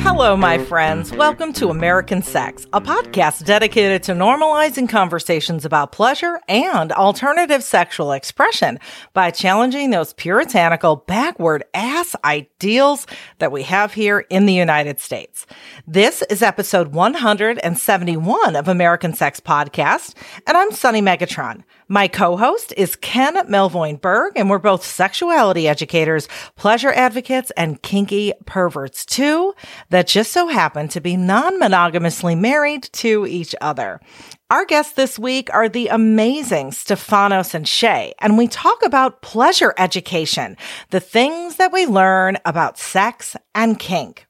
Hello, my friends. Welcome to American Sex, a podcast dedicated to normalizing conversations about pleasure and alternative sexual expression by challenging those puritanical, backward ass ideals that we have here in the United States. This is episode 171 of American Sex Podcast, and I'm Sunny Megatron. My co-host is Ken Melvoin-Berg, and we're both sexuality educators, pleasure advocates, and kinky perverts, too, that just so happen to be non-monogamously married to each other. Our guests this week are the amazing Stefanos and Shay, and we talk about pleasure education, the things that we learn about sex and kink.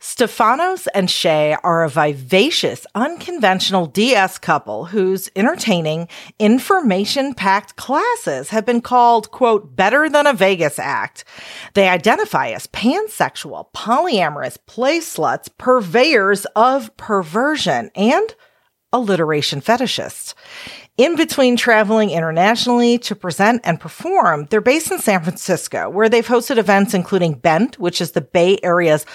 Stefanos and Shay are a vivacious, unconventional DS couple whose entertaining, information-packed classes have been called, quote, better than a Vegas act. They identify as pansexual, polyamorous, play sluts, purveyors of perversion, and alliteration fetishists. In between traveling internationally to present and perform, they're based in San Francisco, where they've hosted events including Bent, which is the Bay Area's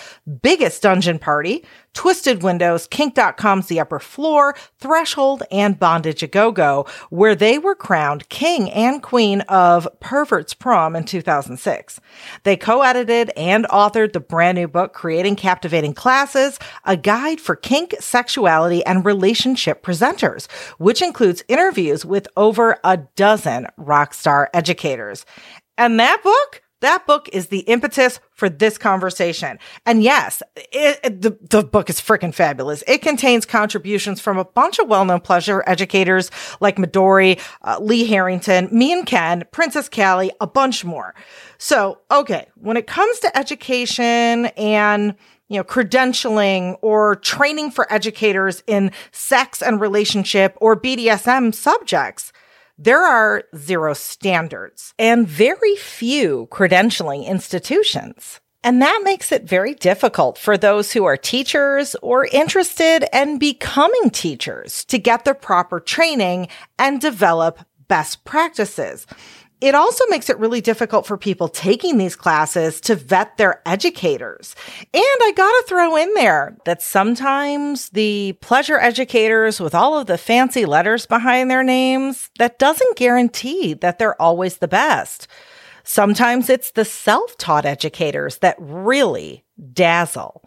biggest dungeon party, Twisted Windows, Kink.com's The Upper Floor, Threshold, and Bondage a Go-Go, where they were crowned king and queen of Perverts Prom in 2006. They co-edited and authored the brand new book, Creating Captivating Classes, a guide for kink, sexuality, and relationship presenters, which includes interviews with over a dozen rock star educators. And that book is the impetus for this conversation. And yes, the book is freaking fabulous. It contains contributions from a bunch of well-known pleasure educators like Midori, Lee Harrington, me and Ken, Princess Callie, a bunch more. So, okay, when it comes to education and credentialing or training for educators in sex and relationship or BDSM subjects, there are zero standards and very few credentialing institutions. And that makes it very difficult for those who are teachers or interested in becoming teachers to get the proper training and develop best practices. It also makes it really difficult for people taking these classes to vet their educators. And I gotta throw in there that sometimes the pleasure educators with all of the fancy letters behind their names, that doesn't guarantee that they're always the best. Sometimes it's the self-taught educators that really dazzle.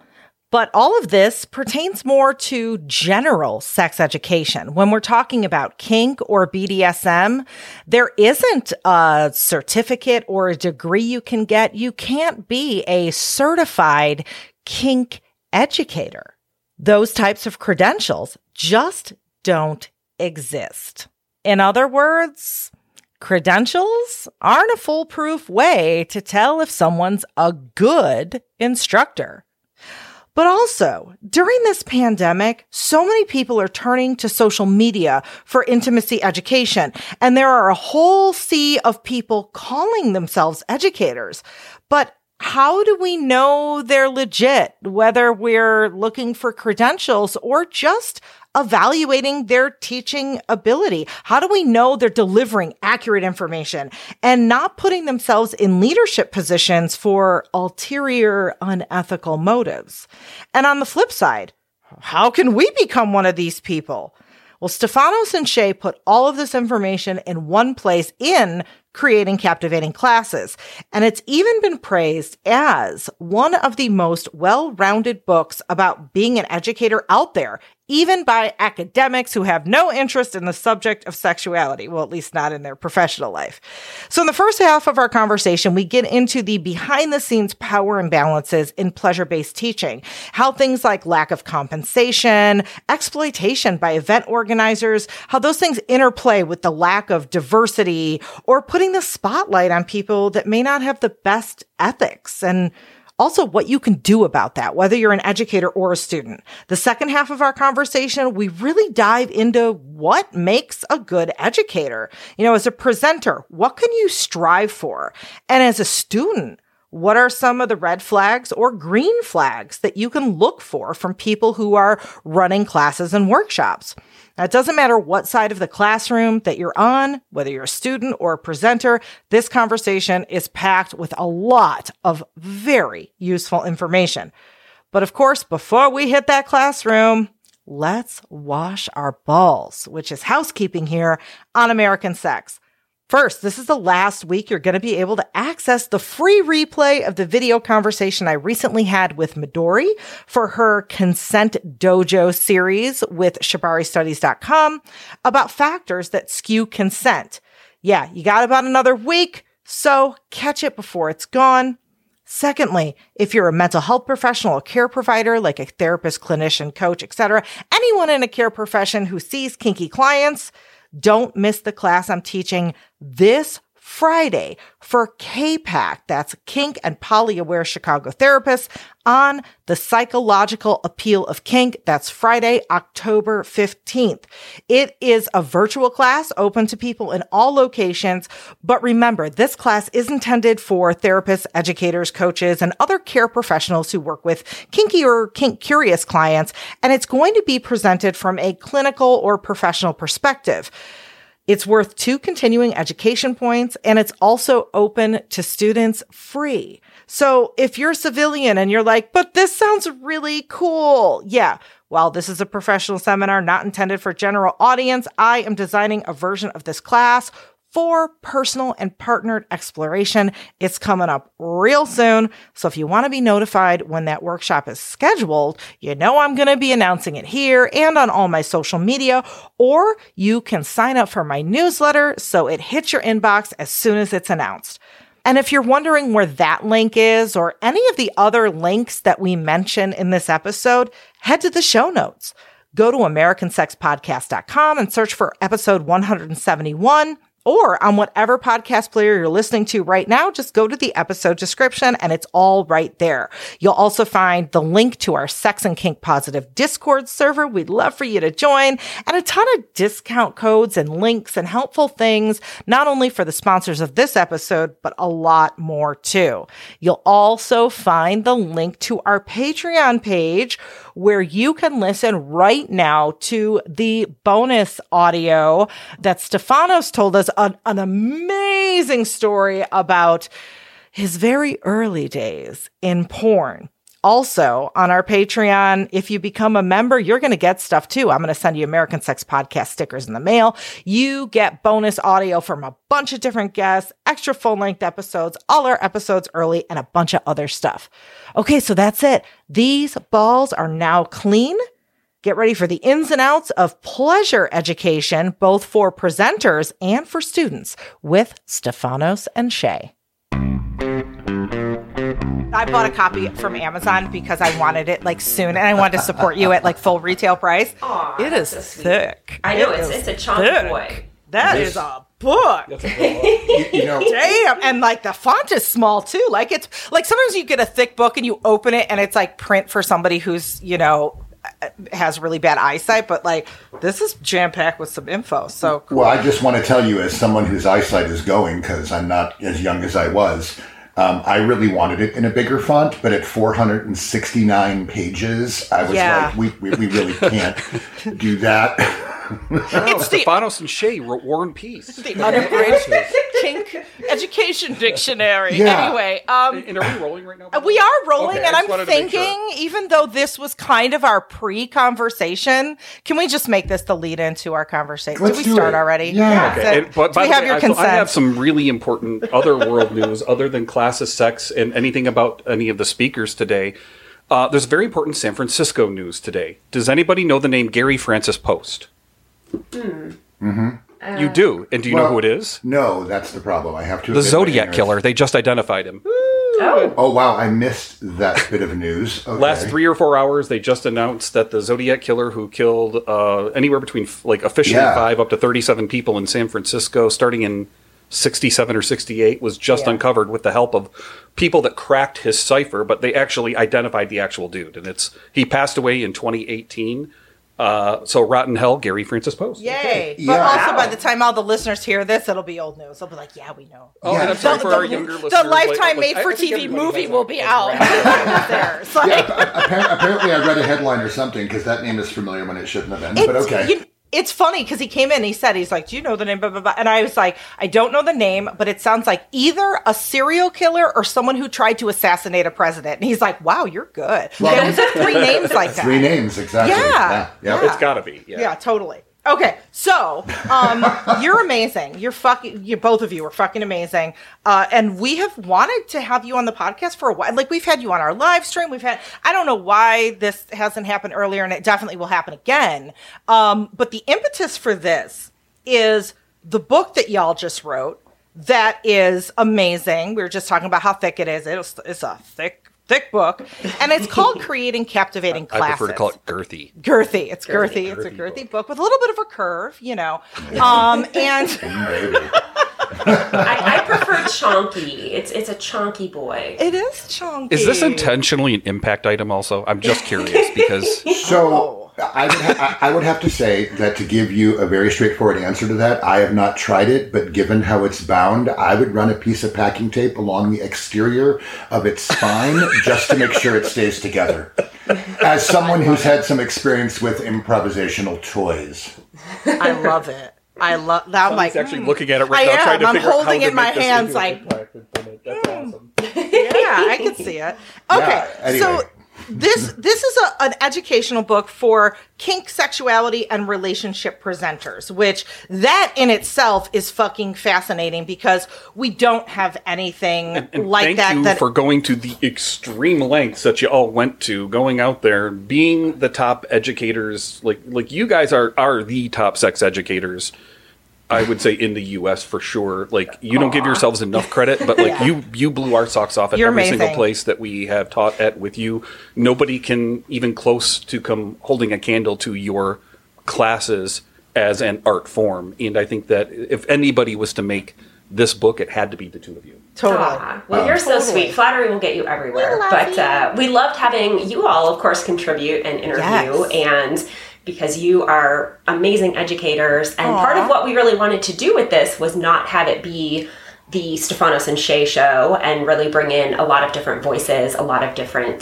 But all of this pertains more to general sex education. When we're talking about kink or BDSM, there isn't a certificate or a degree you can get. You can't be a certified kink educator. Those types of credentials just don't exist. In other words, credentials aren't a foolproof way to tell if someone's a good instructor. But also, during this pandemic, so many people are turning to social media for intimacy education, and there are a whole sea of people calling themselves educators. But how do we know they're legit, whether we're looking for credentials or just evaluating their teaching ability? How do we know they're delivering accurate information and not putting themselves in leadership positions for ulterior, unethical motives? And on the flip side, how can we become one of these people? Well, Stefanos and Shay put all of this information in one place in Creating Captivating Classes, and it's even been praised as one of the most well-rounded books about being an educator out there, even by academics who have no interest in the subject of sexuality, well, at least not in their professional life. So in the first half of our conversation, we get into the behind-the-scenes power imbalances in pleasure-based teaching, how things like lack of compensation, exploitation by event organizers, how those things interplay with the lack of diversity or putting the spotlight on people that may not have the best ethics, and also what you can do about that, whether you're an educator or a student. The second half of our conversation, we really dive into what makes a good educator. As a presenter, what can you strive for? And as a student, What are some of the red flags or green flags that you can look for from people who are running classes and workshops? Now, it doesn't matter what side of the classroom that you're on, whether you're a student or a presenter, this conversation is packed with a lot of very useful information. But of course, before we hit that classroom, let's wash our balls, which is housekeeping here on American Sex. First, this is the last week you're going to be able to access the free replay of the video conversation I recently had with Midori for her Consent Dojo series with ShibariStudies.com about factors that skew consent. Yeah, you got about another week, so catch it before it's gone. Secondly, if you're a mental health professional, a care provider, like a therapist, clinician, coach, etc., anyone in a care profession who sees kinky clients, don't miss the class I'm teaching this Friday for K-PAC, that's Kink and Poly-Aware Chicago Therapists, on the psychological appeal of kink. That's Friday, October 15th. It is a virtual class open to people in all locations. But remember, this class is intended for therapists, educators, coaches, and other care professionals who work with kinky or kink-curious clients, and it's going to be presented from a clinical or professional perspective. It's worth 2 continuing education points, and it's also open to students free. So if you're a civilian and you're like, but this sounds really cool. Yeah, while this is a professional seminar not intended for general audience, I am designing a version of this class for personal and partnered exploration. It's coming up real soon. So if you want to be notified when that workshop is scheduled, you know I'm going to be announcing it here and on all my social media, or you can sign up for my newsletter so it hits your inbox as soon as it's announced. And if you're wondering where that link is or any of the other links that we mention in this episode, head to the show notes. Go to AmericanSexPodcast.com and search for episode 171. Or on whatever podcast player you're listening to right now, just go to the episode description and it's all right there. You'll also find the link to our Sex and Kink Positive Discord server. We'd love for you to join, and a ton of discount codes and links and helpful things, not only for the sponsors of this episode, but a lot more too. You'll also find the link to our Patreon page where you can listen right now to the bonus audio that Stefanos told us an amazing story about his very early days in porn. Also, on our Patreon, if you become a member, you're going to get stuff too. I'm going to send you American Sex Podcast stickers in the mail. You get bonus audio from a bunch of different guests, extra full-length episodes, all our episodes early, and a bunch of other stuff. Okay, so that's it. These balls are now clean. Get ready for the ins and outs of pleasure education, both for presenters and for students, with Stefanos and Shay. I bought a copy from Amazon because I wanted it like soon, and I wanted to support you at like full retail price. Aww, it is so thick. I know it's a chunk thick. Boy. That is a book. That's a book. You know. Damn, and like the font is small too. Like it's like sometimes you get a thick book and you open it and it's like print for somebody who's, you know, has really bad eyesight, but like this is jam-packed with some info. So cool. Well, I just want to tell you, as someone whose eyesight is going because I'm not as young as I was. I really wanted it in a bigger font, but at 469 pages, I was like, we really can't do that. No, Stefanos and Shay wrote War and Peace. The unabridged kink education dictionary. Yeah. Anyway. And are we rolling right now? We are rolling, okay, and I'm thinking, even though this was kind of our pre-conversation, can we just make this the lead into our conversation? Did we start already? Yeah. Okay. But by the way, I have some really important other world news other than classes, sex, and anything about any of the speakers today. There's very important San Francisco news today. Does anybody know the name Gary Francis Post? You do, and do you know who it is? No, that's the problem. I have to. The Zodiac killer. They just identified him. Oh wow, I missed that bit of news. Okay. Last 3 or 4 hours, they just announced that the Zodiac killer, who killed anywhere between like officially 5 up to 37 people in San Francisco, starting in 67 or 68, was just uncovered with the help of people that cracked his cipher. But they actually identified the actual dude, and he passed away in 2018. So Rotten Hell, Gary Francis Post. Yay. Okay. Yeah. But also by the time all the listeners hear this, it'll be old news. They'll be like, yeah, we know. Oh, yeah. And I'm sorry for our younger listeners. The Lifetime made-for-TV movie will be out. Apparently I read a headline or something because that name is familiar when it shouldn't have been, but okay. It's funny because he came in and he said, he's like, do you know the name? Blah, blah, blah. And I was like, I don't know the name, but it sounds like either a serial killer or someone who tried to assassinate a president. And he's like, wow, you're good. Well, there was three names like that. Three names, exactly. Yeah. Yeah. It's got to be. Yeah, totally. Okay, so you're amazing. Both of you are fucking amazing. And we have wanted to have you on the podcast for a while. Like, we've had you on our live stream. I don't know why this hasn't happened earlier, and it definitely will happen again. But the impetus for this is the book that y'all just wrote that is amazing. We were just talking about how thick it is. It's a thick book, and it's called Creating Captivating Classes. I prefer to call it girthy. It's girthy. It's a girthy book with a little bit of a curve, you know. And I prefer chonky. It's a chonky boy. It is chonky. Is this intentionally an impact item? Also, I'm just curious because I would have to say that to give you a very straightforward answer to that, I have not tried it, but given how it's bound, I would run a piece of packing tape along the exterior of its spine just to make sure it stays together. As someone who's had some experience with improvisational toys. I love it. I love that. I'm like, actually looking at it right now, trying to figure out how to make this. I'm holding it in my hands like, that's awesome. Yeah, I can see it. Okay, yeah, anyway. So... This is an educational book for kink, sexuality, and relationship presenters, which that in itself is fucking fascinating because we don't have anything and like thank that. Thank you for going to the extreme lengths that you all went to, going out there, being the top educators. Like you guys are the top sex educators, I would say, in the U.S. for sure. Like, you don't give yourselves enough credit, but like you blew our socks off at every single place that we have taught at with you. Nobody can even close to come holding a candle to your classes as an art form. And I think that if anybody was to make this book, it had to be the two of you. Totally. Well, you're so sweet. Flattery will get you everywhere. But we loved having you all, of course, contribute and interview and... because you are amazing educators. And part of what we really wanted to do with this was not have it be the Stefanos and Shay show and really bring in a lot of different voices, a lot of different,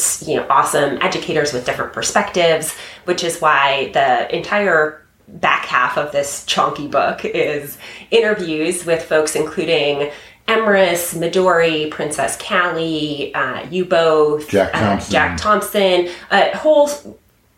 awesome educators with different perspectives, which is why the entire back half of this chonky book is interviews with folks including Emrys, Midori, Princess Callie, you both, Jack Thompson, a whole...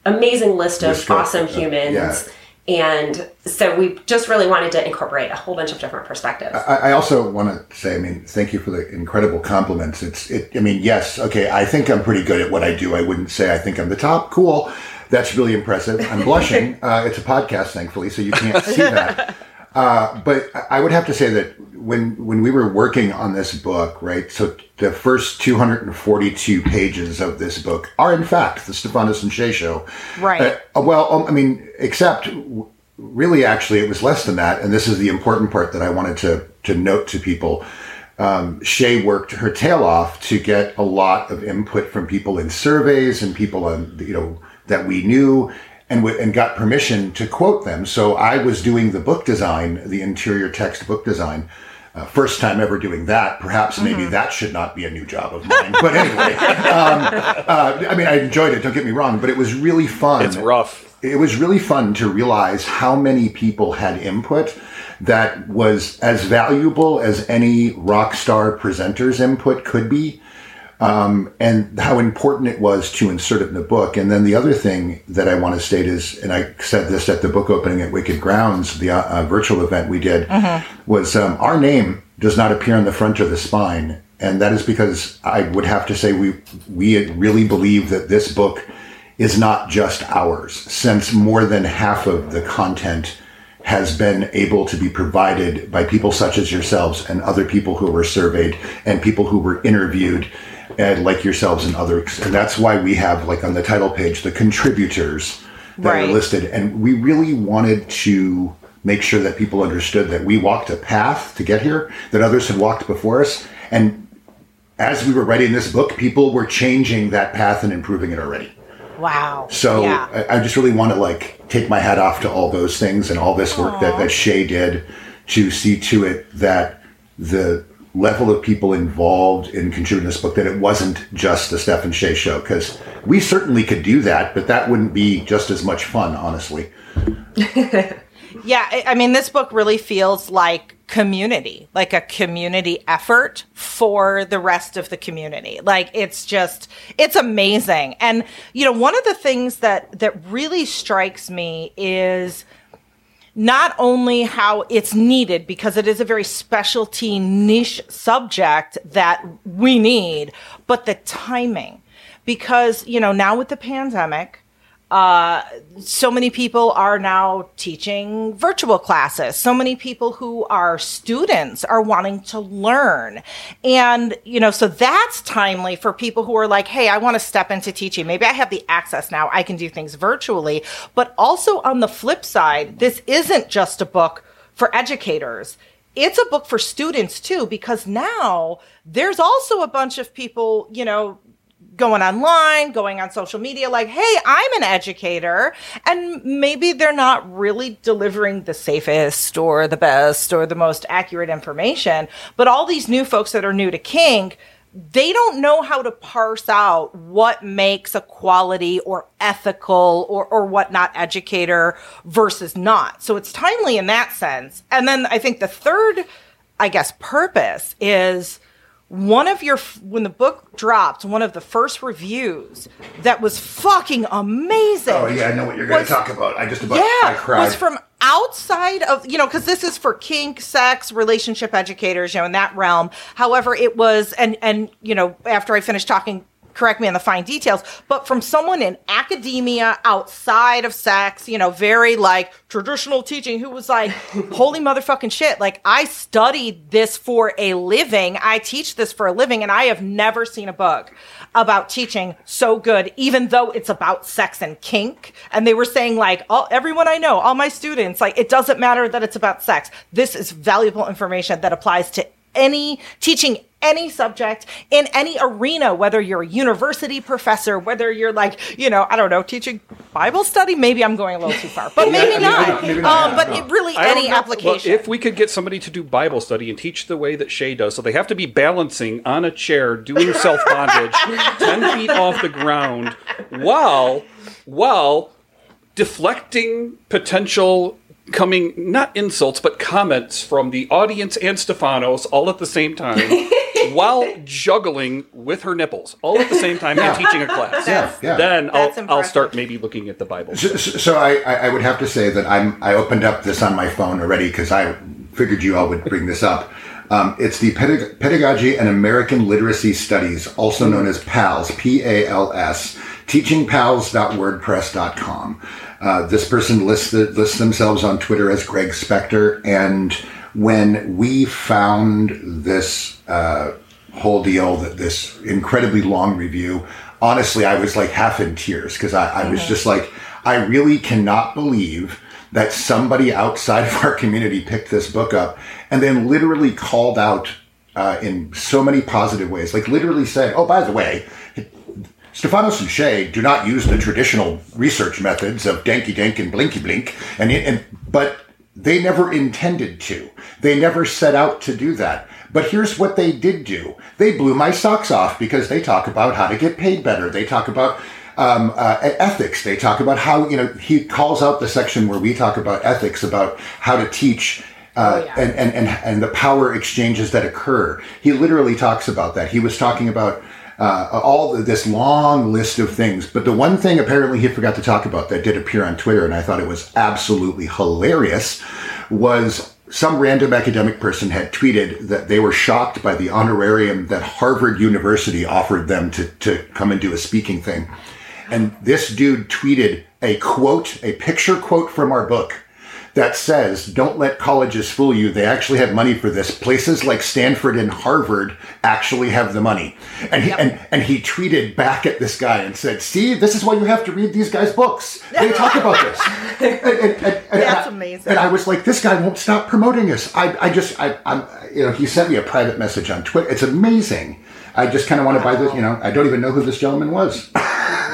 amazing list of awesome humans. And so we just really wanted to incorporate a whole bunch of different perspectives. I also want to say, thank you for the incredible compliments. I think I'm pretty good at what I do. I wouldn't say I think I'm the top. Cool. That's really impressive. I'm blushing. It's a podcast, thankfully, so you can't see that. But I would have to say that when we were working on this book, right, so the first 242 pages of this book are, in fact, the Stefanos and Shay show. Right. It was less than that. And this is the important part that I wanted to note to people. Shay worked her tail off to get a lot of input from people in surveys and people on, that we knew. And got permission to quote them. So I was doing the book design, the interior text book design. First time ever doing that. Perhaps maybe that should not be a new job of mine. But anyway, I enjoyed it. Don't get me wrong. But it was really fun. It's rough. It was really fun to realize how many people had input that was as valuable as any rock star presenter's input could be. And how important it was to insert it in the book. And then the other thing that I want to state is, and I said this at the book opening at Wicked Grounds, the virtual event we did, was our name does not appear on the front or the spine. And that is because I would have to say we really believe that this book is not just ours, since more than half of the content has been able to be provided by people such as yourselves and other people who were surveyed and people who were interviewed. And like yourselves and others. And that's why we have, like on the title page, the contributors that are listed. And we really wanted to make sure that people understood that we walked a path to get here that others had walked before us. And as we were writing this book, people were changing that path and improving it already. Wow. So yeah. I just really want to like take my hat off to all those things and all this work that Shay did to see to it that the level of people involved in contributing this book, that it wasn't just the Steph and Shay show, because we certainly could do that, but that wouldn't be just as much fun, honestly. Yeah, I mean, this book really feels like community, like a community effort for the rest of the community. Like, it's amazing. And, you know, one of the things that really strikes me is not only how it's needed, because it is a very specialty niche subject that we need, but the timing. Because, you know, now with the pandemic, so many people are now teaching virtual classes. So many people who are students are wanting to learn. And, you know, so that's timely for people who are like, hey, I want to step into teaching. Maybe I have the access now. I can do things virtually. But also on the flip side, this isn't just a book for educators. It's a book for students too, because now there's also a bunch of people, you know, going online, going on social media, like, hey, I'm an educator, and maybe they're not really delivering the safest or the best or the most accurate information, but all these new folks that are new to kink, they don't know how to parse out what makes a quality or ethical or whatnot educator versus not. So it's timely in that sense. And then I think the third, I guess, purpose is when the book dropped, one of the first reviews that was fucking amazing. Oh yeah, I know what you're going to talk about. I cried. Was from outside of, you know, because this is for kink, sex, relationship educators, you know, in that realm. However, it was, and you know, after I finished talking, correct me on the fine details, but from someone in academia outside of sex, you know, very like traditional teaching, who was like, holy motherfucking shit, like I studied this for a living. I teach this for a living, and I have never seen a book about teaching so good, even though it's about sex and kink. And they were saying like, everyone I know, all my students, like it doesn't matter that it's about sex. This is valuable information that applies to any teaching, any subject, in any arena, whether you're a university professor, whether you're like, you know, I don't know, teaching Bible study. Maybe I'm going a little too far, but maybe not. But really any application. Well, if we could get somebody to do Bible study and teach the way that Shay does, so they have to be balancing on a chair, doing self-bondage, 10 feet off the ground, while deflecting potential coming, not insults, but comments from the audience and Stefanos all at the same time, while juggling with her nipples all at the same time and teaching a class. Yeah. Then I'll start maybe looking at the Bible. So I would have to say that I opened up this on my phone already because I figured you all would bring this up. It's the Pedagogy and American Literacy Studies, also known as PALS, PALS, teachingpals.wordpress.com. This person lists themselves on Twitter as Greg Spector, and when we found this whole deal, that this incredibly long review, honestly, I was like half in tears because I was just like, I really cannot believe that somebody outside of our community picked this book up and then literally called out in so many positive ways, like literally said, oh, by the way, Stefanos and Shay do not use the traditional research methods of Danky Dank and Blinky Blink, but they never intended to. They never set out to do that. But here's what they did do. They blew my socks off because they talk about how to get paid better. They talk about ethics. They talk about how, you know, he calls out the section where we talk about ethics, about how to teach and the power exchanges that occur. He literally talks about that. He was talking about all this long list of things. But the one thing apparently he forgot to talk about that did appear on Twitter, and I thought it was absolutely hilarious, was some random academic person had tweeted that they were shocked by the honorarium that Harvard University offered them to come and do a speaking thing. And this dude tweeted a quote, a picture quote from our book that says, don't let colleges fool you. They actually have money for this. Places like Stanford and Harvard actually have the money. And he tweeted back at this guy and said, see, this is why you have to read these guys' books. They talk about this. That's amazing. And I was like, this guy won't stop promoting us. I'm he sent me a private message on Twitter. It's amazing. I just kind of want to buy this, you know, I don't even know who this gentleman was.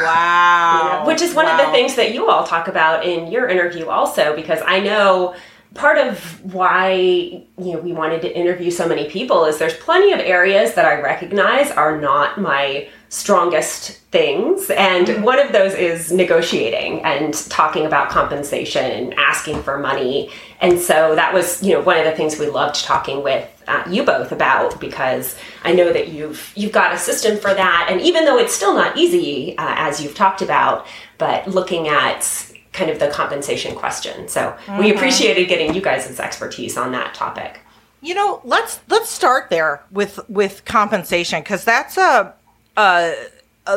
Wow. Yeah. Which is one of the things that you all talk about in your interview also, because I know part of why, you know, we wanted to interview so many people is there's plenty of areas that I recognize are not my strongest things. And one of those is negotiating and talking about compensation and asking for money. And so that was, you know, one of the things we loved talking with you both about, because I know that you've got a system for that. And even though it's still not easy, as you've talked about, but looking at kind of the compensation question. So we appreciated getting you guys' expertise on that topic. You know, let's start there with compensation, because that's a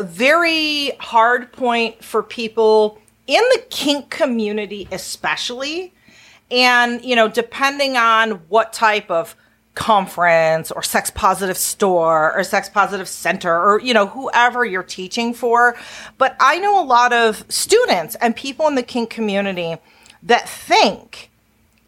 very hard point for people in the kink community especially. And, you know, depending on what type of conference or sex positive store or sex positive center or, you know, whoever you're teaching for. But I know a lot of students and people in the kink community that think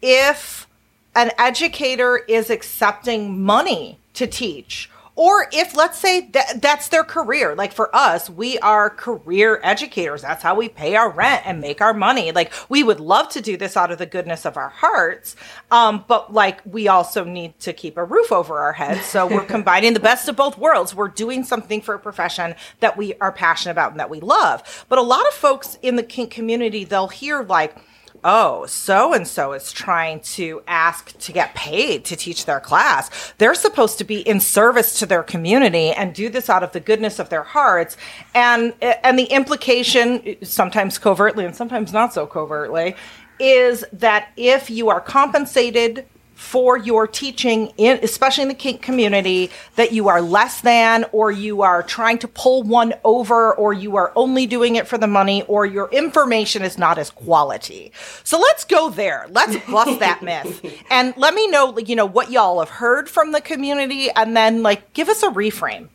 if an educator is accepting money to teach, or if, let's say, that's their career. Like for us, we are career educators. That's how we pay our rent and make our money. Like we would love to do this out of the goodness of our hearts. But like we also need to keep a roof over our heads. So we're combining the best of both worlds. We're doing something for a profession that we are passionate about and that we love. But a lot of folks in the kink community, they'll hear like, oh, so-and-so is trying to ask to get paid to teach their class. They're supposed to be in service to their community and do this out of the goodness of their hearts. And the implication, sometimes covertly and sometimes not so covertly, is that if you are compensated for your teaching, especially in the kink community, that you are less than, or you are trying to pull one over, or you are only doing it for the money, or your information is not as quality. So let's go there. Let's bust that myth. And let me know, you know, what y'all have heard from the community, and then, like, give us a reframe.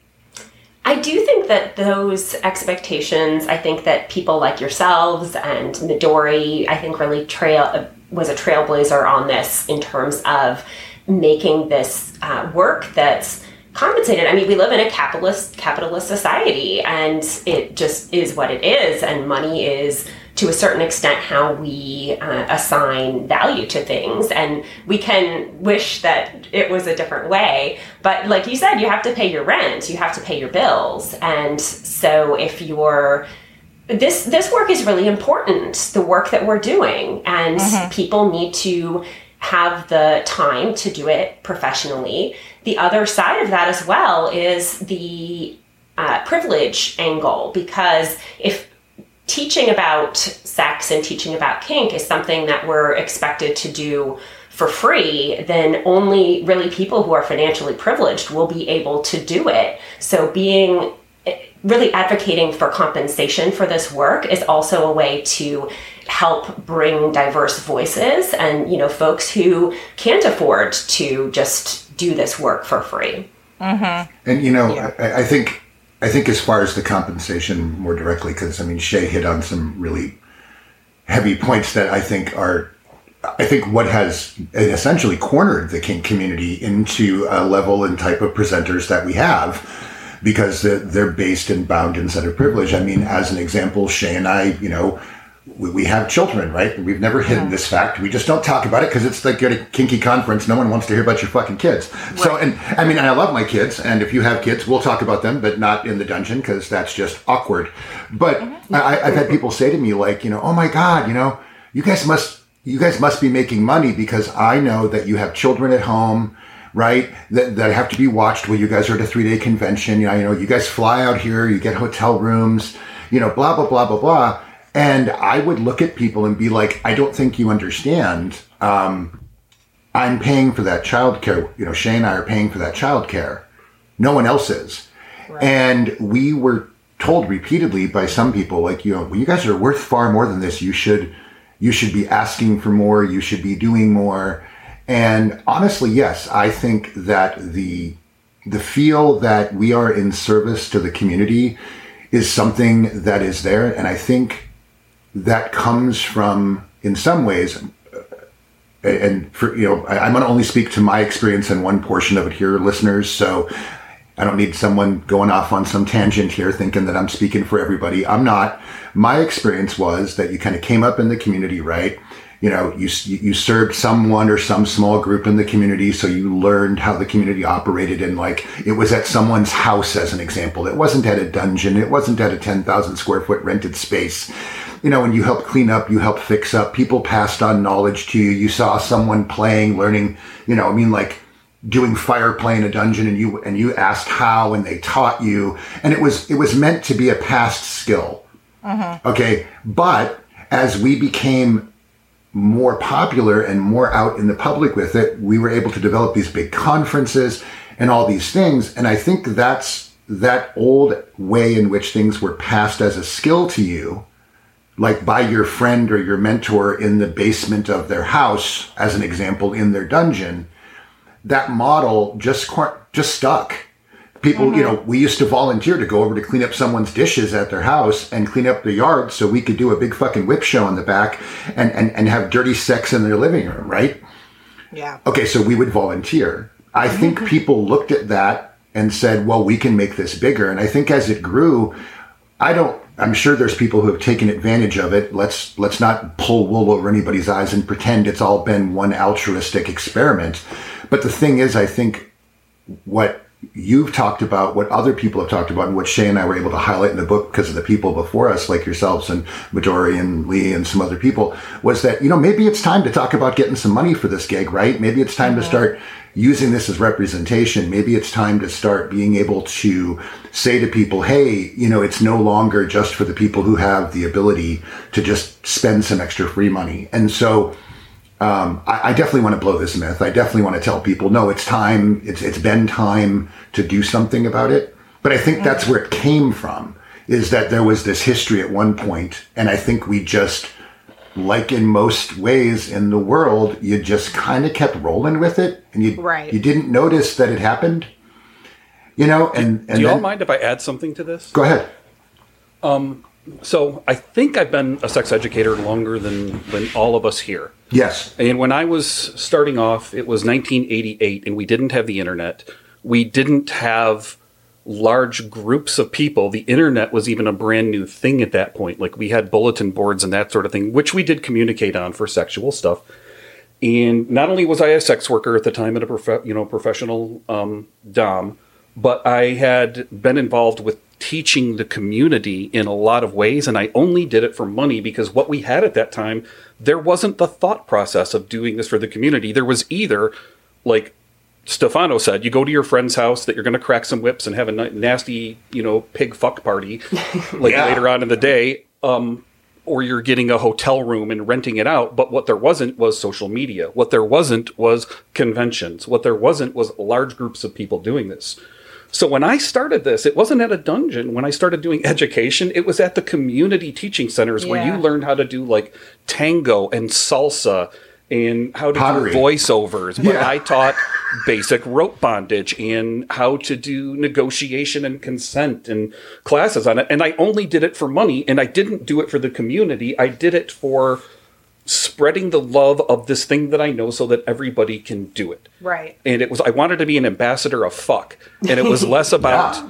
I do think that those expectations, I think that people like yourselves and Midori, I think really was a trailblazer on this in terms of making this work that's compensated. I mean, we live in a capitalist society, and it just is what it is. And money is, to a certain extent, how we assign value to things. And we can wish that it was a different way. But like you said, you have to pay your rent, you have to pay your bills. And so if you're This work is really important, the work that we're doing, and people need to have the time to do it professionally. The other side of that as well is the privilege angle, because if teaching about sex and teaching about kink is something that we're expected to do for free, then only really people who are financially privileged will be able to do it. So being really advocating for compensation for this work is also a way to help bring diverse voices and, you know, folks who can't afford to just do this work for free. And, you know, I think as far as the compensation more directly, because, I mean, Shay hit on some really heavy points that I think what has essentially cornered the kink community into a level and type of presenters that we have, because they're based and bound in set of privilege. I mean, as an example, Shay and I, you know, we have children, right? We've never hidden this fact. We just don't talk about it because it's like you're at a kinky conference. No one wants to hear about your fucking kids. Right. So, and I mean, I love my kids. And if you have kids, we'll talk about them, but not in the dungeon because that's just awkward. But I've had people say to me like, you know, oh my God, you know, you guys must be making money because I know that you have children at home, right? That have to be watched while you guys are at a 3-day convention. You know, you guys fly out here, you get hotel rooms, you know, blah, blah, blah, blah, blah. And I would look at people and be like, I don't think you understand. I'm paying for that childcare. You know, Shay and I are paying for that childcare. No one else is. Right. And we were told repeatedly by some people, like, you know, well, you guys are worth far more than this. You should be asking for more. You should be doing more. And honestly, yes, I think that the feel that we are in service to the community is something that is there. And I think that comes from, in some ways, and for, you know, I'm going to only speak to my experience in one portion of it here, listeners. So I don't need someone going off on some tangent here thinking that I'm speaking for everybody. I'm not. My experience was that you kind of came up in the community, right? You know, you served someone or some small group in the community, so you learned how the community operated, and like it was at someone's house, as an example. It wasn't at a dungeon. It wasn't at a 10,000 square foot rented space. You know, and you helped clean up, you helped fix up. People passed on knowledge to you. You saw someone playing, learning, you know, I mean, like doing fire play in a dungeon, and you asked how, and they taught you, and it was meant to be a past skill. Mm-hmm. Okay, but as we became more popular and more out in the public with it, we were able to develop these big conferences and all these things. And I think that's that old way in which things were passed as a skill to you, like by your friend or your mentor in the basement of their house, as an example, in their dungeon. That model just stuck. People, mm-hmm. you know, we used to volunteer to go over to clean up someone's dishes at their house and clean up the yard so we could do a big fucking whip show in the back and have dirty sex in their living room, right? Yeah. Okay, so we would volunteer. I think people looked at that and said, well, we can make this bigger. And I think as it grew, I'm sure there's people who have taken advantage of it. Let's not pull wool over anybody's eyes and pretend it's all been one altruistic experiment. But the thing is, I think what you've talked about, what other people have talked about, and what Shay and I were able to highlight in the book because of the people before us, like yourselves and Midori and Lee and some other people, was that, you know, maybe it's time to talk about getting some money for this gig, right? Maybe it's time to start using this as representation. Maybe it's time to start being able to say to people, hey, you know, it's no longer just for the people who have the ability to just spend some extra free money. And so I definitely want to blow this myth. I definitely want to tell people, no, it's time. It's been time to do something about it. But I think that's where it came from, is that there was this history at one point. And I think we just, like in most ways in the world, you just kind of kept rolling with it. And you didn't notice that it happened. You know, and do you all mind if I add something to this? Go ahead. So I think I've been a sex educator longer than all of us here. Yes. And when I was starting off, it was 1988, and we didn't have the internet. We didn't have large groups of people. The internet was even a brand new thing at that point. Like, we had bulletin boards and that sort of thing, which we did communicate on for sexual stuff. And not only was I a sex worker at the time and a professional dom, but I had been involved with teaching the community in a lot of ways, and I only did it for money because what we had at that time, there wasn't the thought process of doing this for the community. There was either, like Stefano said, you go to your friend's house that you're going to crack some whips and have a nasty, you know, pig fuck party like later on in the day, or you're getting a hotel room and renting it out. But what there wasn't was social media. What there wasn't was conventions. What there wasn't was large groups of people doing this. So when I started this, it wasn't at a dungeon. When I started doing education, it was at the community teaching centers where you learned how to do like tango and salsa and how to do voiceovers. But I taught basic rope bondage and how to do negotiation and consent and classes on it. And I only did it for money, and I didn't do it for the community. I did it for spreading the love of this thing that I know so that everybody can do it. Right. And it was, I wanted to be an ambassador of fuck. And it was less about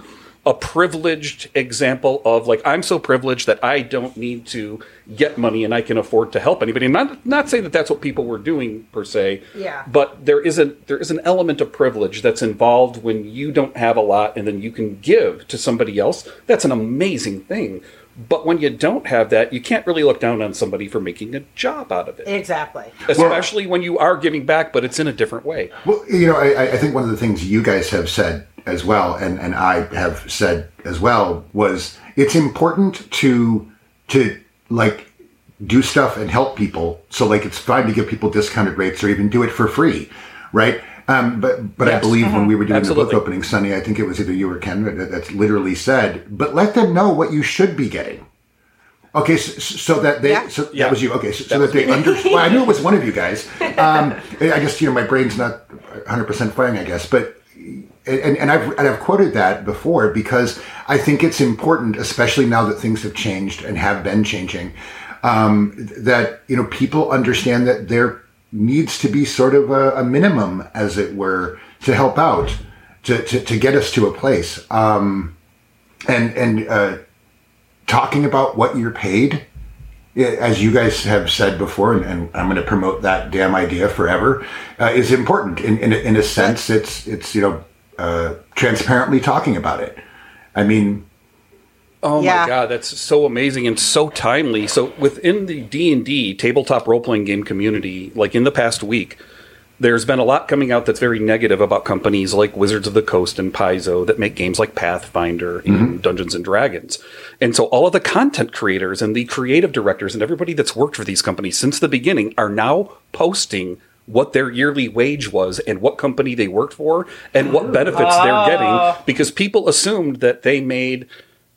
a privileged example of like, I'm so privileged that I don't need to get money and I can afford to help anybody. And not saying that that's what people were doing per se. Yeah. But there is an element of privilege that's involved when you don't have a lot and then you can give to somebody else. That's an amazing thing. But when you don't have that, you can't really look down on somebody for making a job out of it. Exactly. Especially when you are giving back, but it's in a different way. Well, you know, I think one of the things you guys have said as well, and I have said as well, was it's important to like do stuff and help people. So like it's fine to give people discounted rates or even do it for free, right? But yes. I believe when we were doing the book opening, Sunny, I think it was either you or Ken that's literally said, but let them know what you should be getting. Okay, so that they, that was you. Okay, so that they understood. Well, I knew it was one of you guys. I guess, you know, my brain's not 100% firing, I guess, but, and I've quoted that before because I think it's important, especially now that things have changed and have been changing, that, you know, people understand that they're needs to be sort of a minimum, as it were, to help out. to get us to a place. And talking about what you're paid, as you guys have said before, and I'm going to promote that damn idea forever, is important. In a sense, it's transparently talking about it. I mean, my God, that's so amazing and so timely. So within the D&D tabletop role-playing game community, like in the past week, there's been a lot coming out that's very negative about companies like Wizards of the Coast and Paizo that make games like Pathfinder and Dungeons and Dragons. And so all of the content creators and the creative directors and everybody that's worked for these companies since the beginning are now posting what their yearly wage was and what company they worked for and what benefits they're getting, because people assumed that they made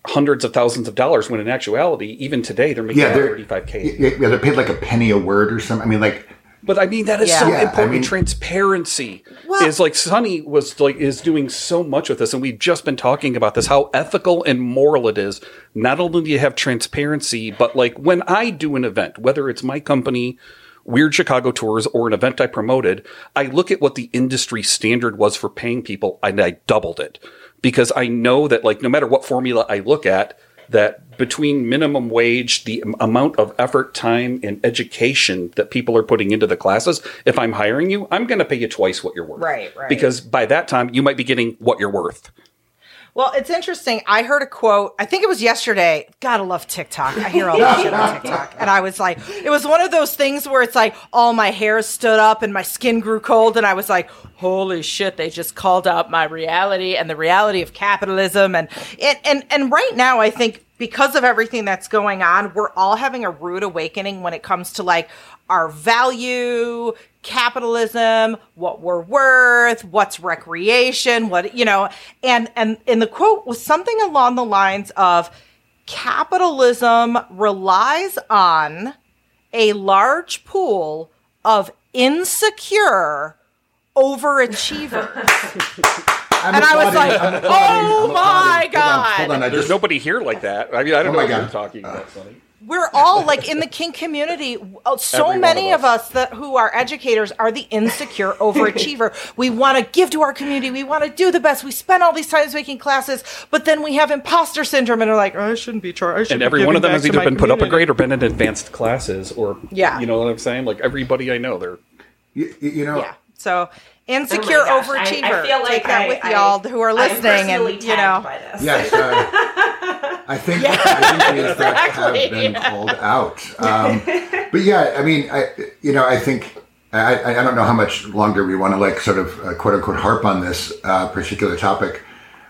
hundreds of thousands of dollars when in actuality, even today, they're making $35K. Yeah, they're paid like a penny a word or something. I mean, like... But I mean, that is so important. I mean, transparency is like Sunny was like, is doing so much with this. And we've just been talking about this, how ethical and moral it is. Not only do you have transparency, but like when I do an event, whether it's my company, Weird Chicago Tours, or an event I promoted, I look at what the industry standard was for paying people. And I doubled it because I know that like, no matter what formula I look at, that between minimum wage, the amount of effort, time, and education that people are putting into the classes, if I'm hiring you, I'm going to pay you twice what you're worth. Right. Because by that time, you might be getting what you're worth. Well, it's interesting. I heard a quote. I think it was yesterday. God, I love TikTok. I hear all that shit on TikTok. And I was like, it was one of those things where it's like all my hair stood up and my skin grew cold. And I was like, holy shit, they just called out my reality and the reality of capitalism. And right now, I think because of everything that's going on, we're all having a rude awakening when it comes to like our value, capitalism, what we're worth, what's recreation, what, you know, and the quote was something along the lines of capitalism relies on a large pool of insecure overachievers. And I was like, oh my God. Hold on. There's nobody here like that. I mean, I don't know what you're talking about, Sunny. We're all like in the kink community. So many of us that who are educators are the insecure overachiever. We want to give to our community. We want to do the best. We spend all these times making classes, but then we have imposter syndrome and are like, oh, I shouldn't be charged. And every one of them has either been put up a grade or been in advanced classes or, you know what I'm saying? Like everybody I know, they're, you know. Yeah. So insecure overachiever. I feel like take that with y'all who are listening, and you know. By this. Yes, I think these exactly. have been called out. But yeah, I mean, I think I don't know how much longer we want to like sort of quote unquote harp on this particular topic,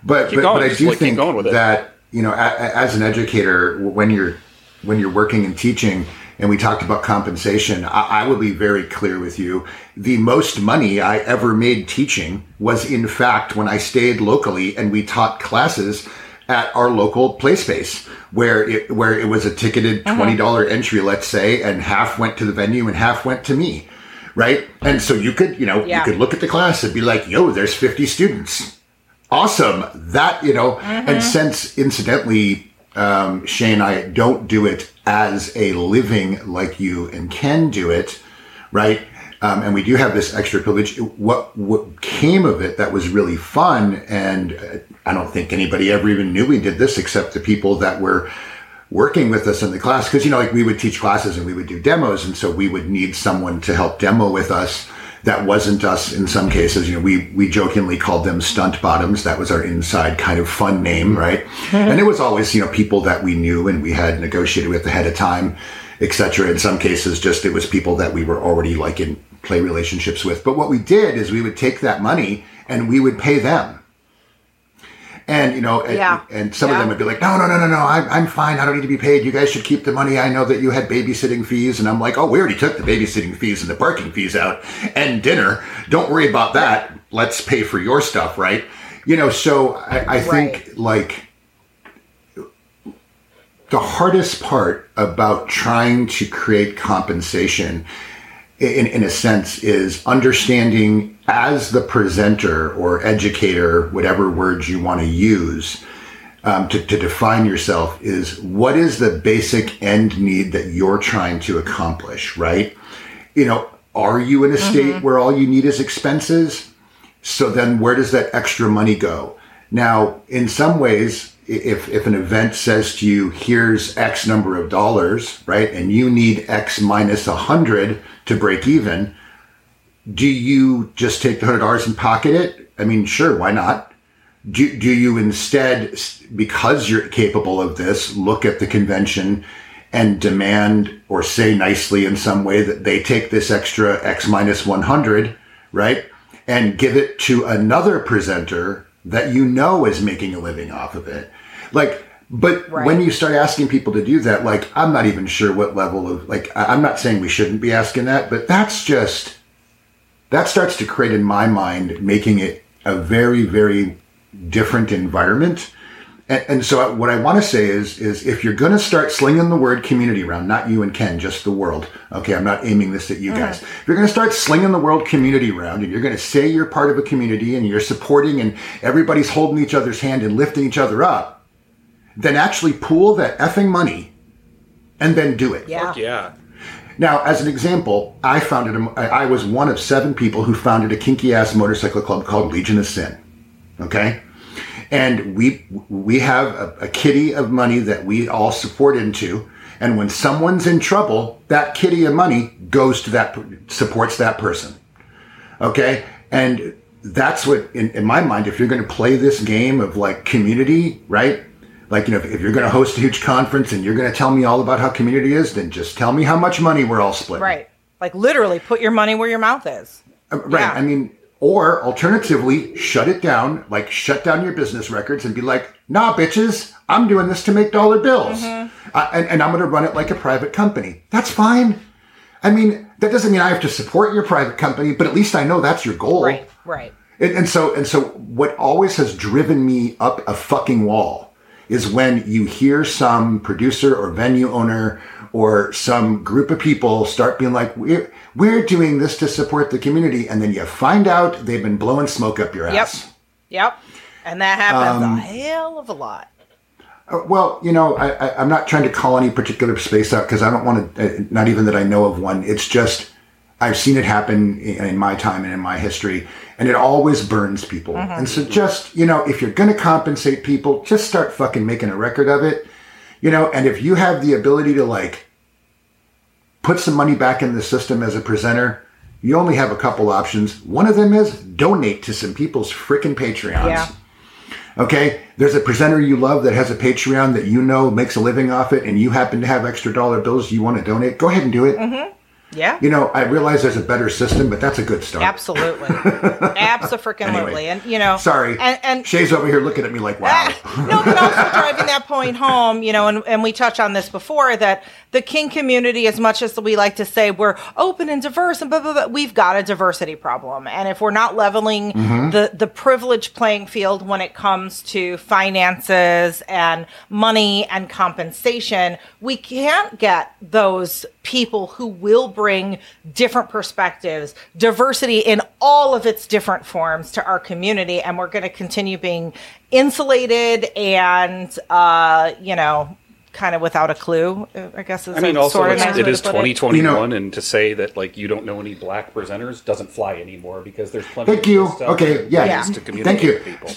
but I do think that you know, as an educator, when you're working and teaching. And we talked about compensation. I will be very clear with you. The most money I ever made teaching was, in fact, when I stayed locally and we taught classes at our local play space, where it was a ticketed $20 entry, let's say, and half went to the venue and half went to me, right? And so you could, you could look at the class and be like, yo, there's 50 students. Awesome. That, you know, and since, incidentally, Shay and I don't do it as a living like you and Ken do it, right? And we do have this extra privilege. What came of it that was really fun, and I don't think anybody ever even knew we did this except the people that were working with us in the class. Because, you know, like we would teach classes and we would do demos, and so we would need someone to help demo with us that wasn't us in some cases. You know, we jokingly called them stunt bottoms. That was our inside kind of fun name, right? And it was always, you know, people that we knew and we had negotiated with ahead of time, etc. In some cases, just it was people that we were already like in play relationships with. But what we did is we would take that money and we would pay them. And, you know, and some of them would be like, no, I'm fine. I don't need to be paid. You guys should keep the money. I know that you had babysitting fees. And I'm like, oh, we already took the babysitting fees and the parking fees out and dinner. Don't worry about that. Let's pay for your stuff, right? You know, so I think, like, the hardest part about trying to create compensation in a sense is understanding as the presenter or educator, whatever words you want to use to define yourself, is what is the basic end need that you're trying to accomplish, right? You know, are you in a state where all you need is expenses? So then where does that extra money go? Now, in some ways, if an event says to you, here's X number of dollars, right? And you need X minus 100 to break even. Do you just take the $100 and pocket it? I mean, sure, why not? Do you instead, because you're capable of this, look at the convention and demand or say nicely in some way that they take this extra X minus 100, right? And give it to another presenter that you know is making a living off of it. Like, but right. When you start asking people to do that, like, I'm not even sure what level of, like, I'm not saying we shouldn't be asking that, but that's just, that starts to create in my mind, making it a very, very different environment. And so what I want to say is if you're going to start slinging the word community around, not you and Ken, just the world. Okay, I'm not aiming this at you guys. If you're going to start slinging the word community around and you're going to say you're part of a community and you're supporting and everybody's holding each other's hand and lifting each other up, then actually pool that effing money and then do it. Yeah. Fuck yeah. Now, as an example, I was one of 7 people who founded a kinky-ass motorcycle club called Legion of Sin. Okay? And we have a kitty of money that we all support into. And when someone's in trouble, that kitty of money goes to that, supports that person. Okay. And that's what, in my mind, if you're going to play this game of like community, right? Like, you know, if you're going to host a huge conference and you're going to tell me all about how community is, then just tell me how much money we're all splitting. Right. Like literally put your money where your mouth is. Right. Yeah. I mean, or alternatively, shut it down, like shut down your business records and be like, nah, bitches, I'm doing this to make dollar bills. Mm-hmm. And I'm going to run it like a private company. That's fine. I mean, that doesn't mean I have to support your private company, but at least I know that's your goal. Right, right. And so what always has driven me up a fucking wall is when you hear some producer or venue owner or some group of people start being like, we're doing this to support the community. And then you find out they've been blowing smoke up your ass. Yep. And that happens a hell of a lot. Well, you know, I'm not trying to call any particular space out because I don't want to, not even that I know of one. It's just, I've seen it happen in my time and in my history, and it always burns people. Mm-hmm. And so just, you know, if you're going to compensate people, just start fucking making a record of it. You know, and if you have the ability to like put some money back in the system as a presenter, you only have a couple options. One of them is donate to some people's freaking Patreons. Yeah. Okay. There's a presenter you love that has a Patreon that you know makes a living off it and you happen to have extra dollar bills you want to donate. Go ahead and do it. Mm-hmm. Yeah. You know, I realize there's a better system, but that's a good start. Absolutely. Absolutely. Anyway, and, you know. Sorry. And Shay's over here looking at me like, wow. No, but also driving that point home, you know, and we touched on this before, that the kink community, as much as we like to say we're open and diverse and blah, blah, blah, we've got a diversity problem. And if we're not leveling mm-hmm. the privilege playing field when it comes to finances and money and compensation, we can't get those people who will bring different perspectives, diversity in all of its different forms to our community. And we're going to continue being insulated and, you know, kind of without a clue, I guess. I mean, also, it is 2021, and to say that, like, you don't know any black presenters doesn't fly anymore because there's plenty of stuff. Okay, yeah. To communicate with people.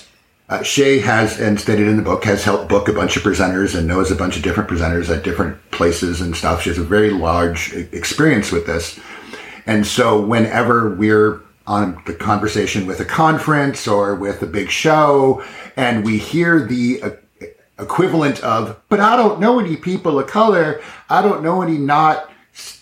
Shay has, and stated in the book, has helped book a bunch of presenters and knows a bunch of different presenters at different places and stuff. She has a very large experience with this. And so whenever we're on the conversation with a conference or with a big show and we hear the equivalent of, but I don't know any people of color, I don't know any not,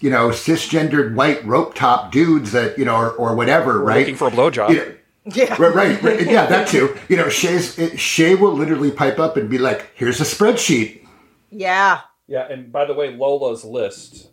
you know, cisgendered white rope top dudes that, you know, or whatever, right? Looking for a blowjob. You know, yeah. Right. Yeah, that too. You know, Shay will literally pipe up and be like, here's a spreadsheet. Yeah. Yeah, and by the way, Lola's list.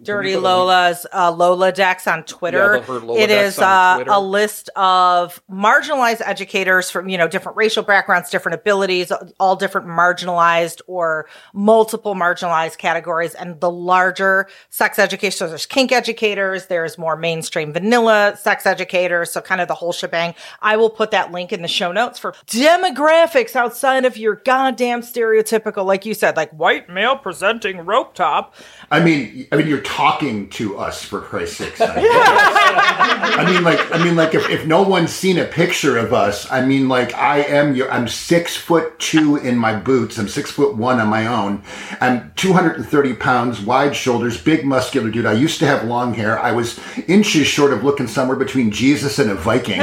Dirty Lola's Lola Decks on Twitter. Yeah, Lola it Decks is Twitter. A list of marginalized educators from, you know, different racial backgrounds, different abilities, all different marginalized or multiple marginalized categories. And the larger sex educators, so there's kink educators, there's more mainstream vanilla sex educators, so kind of the whole shebang. I will put that link in the show notes for demographics outside of your goddamn stereotypical, like you said, like white male presenting rope top. I mean, you're talking to us, for Christ's sake. I I mean, like, if no one's seen a picture of us, I mean, like, I'm 6'2" in my boots. I'm 6'1" on my own. I'm 230 pounds, wide shoulders, big muscular dude. I used to have long hair. I was inches short of looking somewhere between Jesus and a Viking.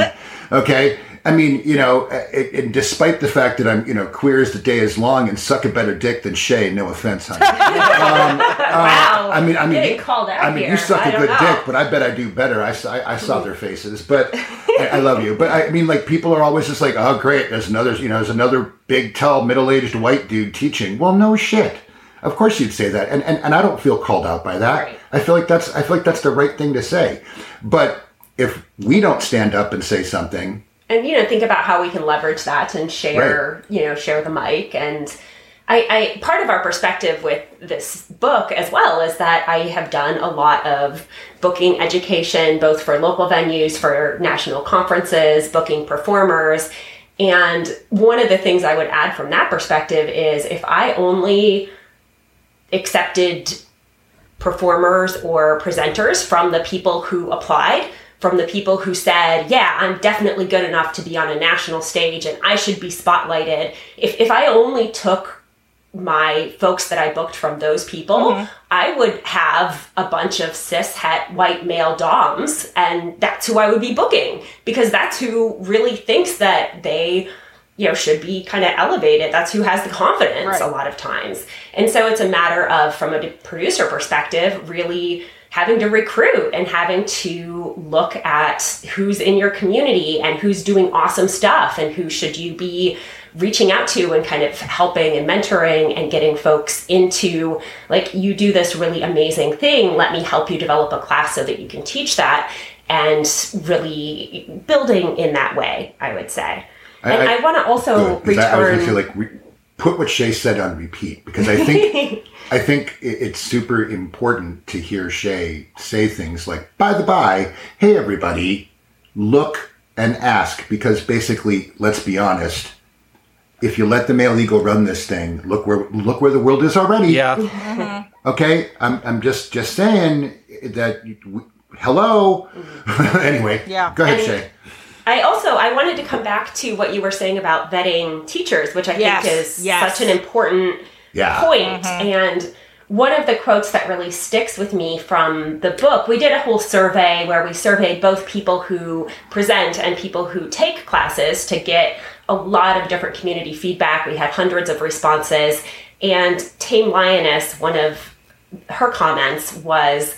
Okay. I mean, you know, and despite the fact that I'm, you know, queer as the day is long and suck a better dick than Shay, no offense, honey. Wow. I mean, you suck a good dick, but I bet I do better. I saw their faces, but I love you. But I mean, like, people are always just like, oh, great, there's another big, tall, middle-aged white dude teaching. Well, no shit. Of course you'd say that. And I don't feel called out by that. Right. I feel like that's the right thing to say. But if we don't stand up and say something, and, you know, think about how we can leverage that and share, right, you know, share the mic. And I part of our perspective with this book as well is that I have done a lot of booking education, both for local venues, for national conferences, booking performers. And one of the things I would add from that perspective is if I only accepted performers or presenters from the people who applied, from the people who said, yeah, I'm definitely good enough to be on a national stage and I should be spotlighted. If I only took my folks that I booked from those people, mm-hmm, I would have a bunch of cis het white male doms, and that's who I would be booking, because that's who really thinks that they, you know, should be kind of elevated. That's who has the confidence, right, a lot of times. And so it's a matter of, from a producer perspective, really having to recruit and having to look at who's in your community and who's doing awesome stuff and who should you be reaching out to and kind of helping and mentoring and getting folks into, like, you do this really amazing thing. Let me help you develop a class so that you can teach that, and really building in that way, I would say. And I want to also return. I was going to say, like, put what Shay said on repeat, because I think it's super important to hear Shay say things like, by the by, hey everybody, look and ask, because basically, let's be honest, if you let the male ego run this thing, look where the world is already. Yeah. Mm-hmm. Okay, I'm just saying that. Hello. Mm-hmm. Anyway, yeah. Go ahead, Shay. I wanted to come back to what you were saying about vetting teachers, which I think is such an important point. Mm-hmm. And one of the quotes that really sticks with me from the book, we did a whole survey where we surveyed both people who present and people who take classes to get a lot of different community feedback. We had hundreds of responses. And Tame Lioness, one of her comments was,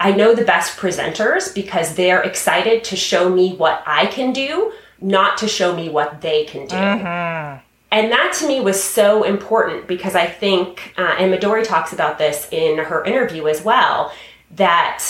I know the best presenters because they're excited to show me what I can do, not to show me what they can do. Mm-hmm. And that to me was so important, because I think, and Midori talks about this in her interview as well, that,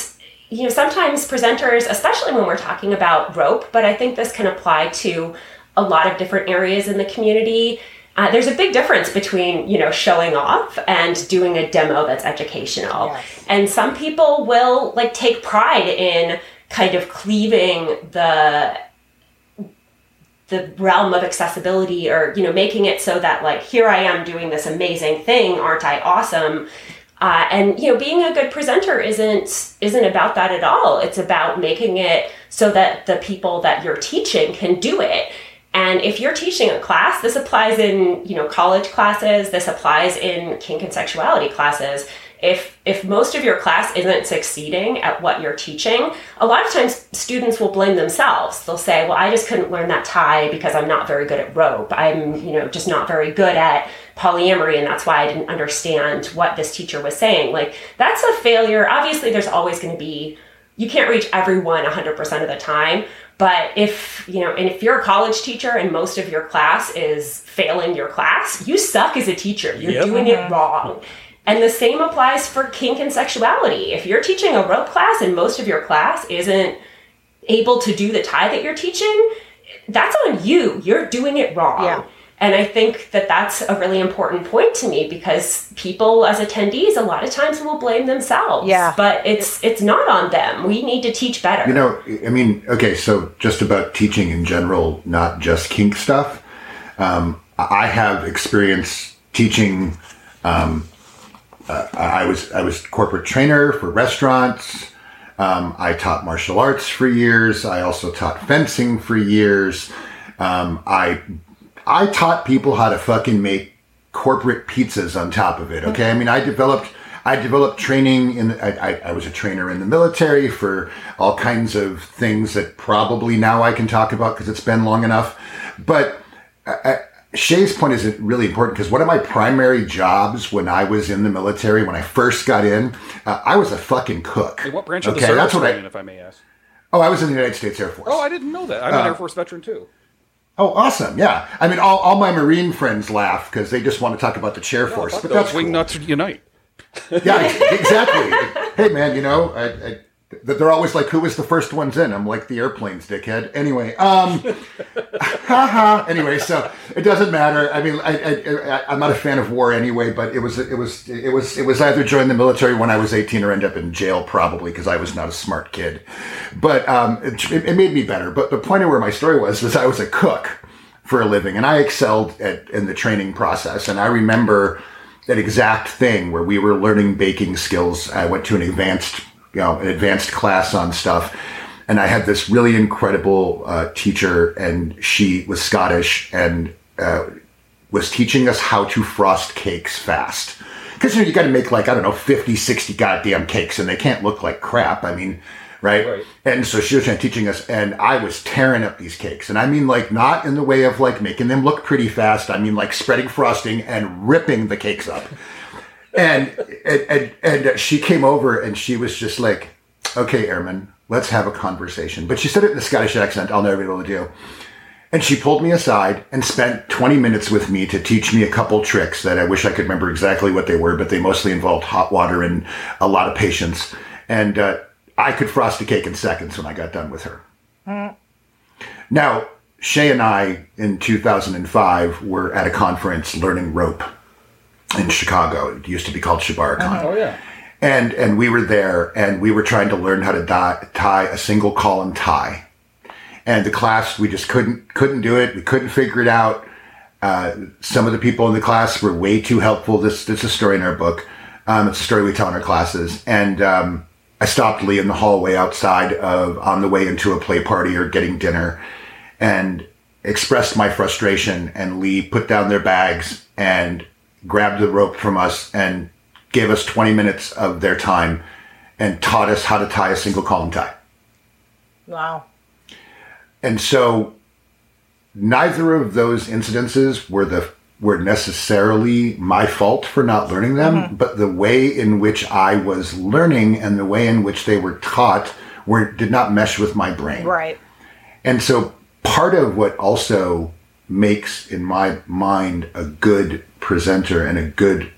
you know, sometimes presenters, especially when we're talking about rope, but I think this can apply to a lot of different areas in the community, there's a big difference between, you know, showing off and doing a demo that's educational. Yes. And some people will, like, take pride in kind of cleaving the realm of accessibility, or, you know, making it so that, like, here I am doing this amazing thing, aren't I awesome? And, you know, being a good presenter isn't about that at all. It's about making it so that the people that you're teaching can do it. And if you're teaching a class, this applies in, you know, college classes, this applies in kink and sexuality classes. If most of your class isn't succeeding at what you're teaching, a lot of times students will blame themselves. They'll say, well, I just couldn't learn that tie because I'm not very good at rope. I'm, you know, just not very good at polyamory, and that's why I didn't understand what this teacher was saying. Like, that's a failure. Obviously, there's always going to be, you can't reach everyone 100% of the time. But if, you know, and if you're a college teacher and most of your class is failing your class, you suck as a teacher. You're doing it wrong. And the same applies for kink and sexuality. If you're teaching a rope class and most of your class isn't able to do the tie that you're teaching, that's on you. You're doing it wrong. Yeah. And I think that that's a really important point to me, because people as attendees a lot of times will blame themselves. Yeah. But it's not on them. We need to teach better. You know, I mean, okay, so just about teaching in general, not just kink stuff. I have experience teaching. I was corporate trainer for restaurants. I taught martial arts for years. I also taught fencing for years. I taught people how to fucking make corporate pizzas on top of it. Okay, I mean, I developed training in. I was a trainer in the military for all kinds of things that probably now I can talk about because it's been long enough. But Shay's point is really important because one of my primary jobs when I was in the military, when I first got in, I was a fucking cook. Hey, what branch of the service were you in, if I may ask? Oh, I was in the United States Air Force. Oh, I didn't know that. I'm an Air Force veteran too. Oh, awesome! Yeah, I mean, all my Marine friends laugh because they just want to talk about the chair force. But that's wing cool. Nuts unite. Yeah, exactly. Hey, man, you know, they're always like, "Who was the first ones in?" I'm like, "The airplanes, dickhead." Anyway, Anyway, so it doesn't matter. I mean, I'm not a fan of war anyway, but it was either join the military when I was 18 or end up in jail probably because I was not a smart kid. But it made me better. But the point of where my story was I was a cook for a living, and I excelled in the training process, and I remember that exact thing where we were learning baking skills. I went to an advanced class on stuff. And I had this really incredible teacher, and she was Scottish and was teaching us how to frost cakes fast. Because, you know, you got to make 50, 60 goddamn cakes, and they can't look like crap. I mean, right? And so she was teaching us, and I was tearing up these cakes. And I mean, not in the way of, making them look pretty fast. I mean, spreading frosting and ripping the cakes up. And she came over, and she was just like, "Okay, Ehrman, let's have a conversation." But she said it in a Scottish accent I'll never be able to do. And she pulled me aside and spent 20 minutes with me to teach me a couple tricks that I wish I could remember exactly what they were, but they mostly involved hot water and a lot of patience. And I could frost a cake in seconds when I got done with her. Mm. Now, Shay and I, in 2005, were at a conference learning rope in Chicago. It used to be called ShibariCon. Oh, yeah. And we were there, and we were trying to learn how to tie a single column tie. And the class, we just couldn't do it. We couldn't figure it out. Some of the people in the class were way too helpful. This is a story in our book. It's a story we tell in our classes. And I stopped Lee in the hallway outside on the way into a play party or getting dinner, and expressed my frustration. And Lee put down their bags and grabbed the rope from us and gave us 20 minutes of their time and taught us how to tie a single column tie. Wow. And so neither of those incidences were necessarily my fault for not learning them, mm-hmm. but the way in which I was learning and the way in which they were taught did not mesh with my brain. Right. And so part of what also makes, in my mind, a good presenter and a good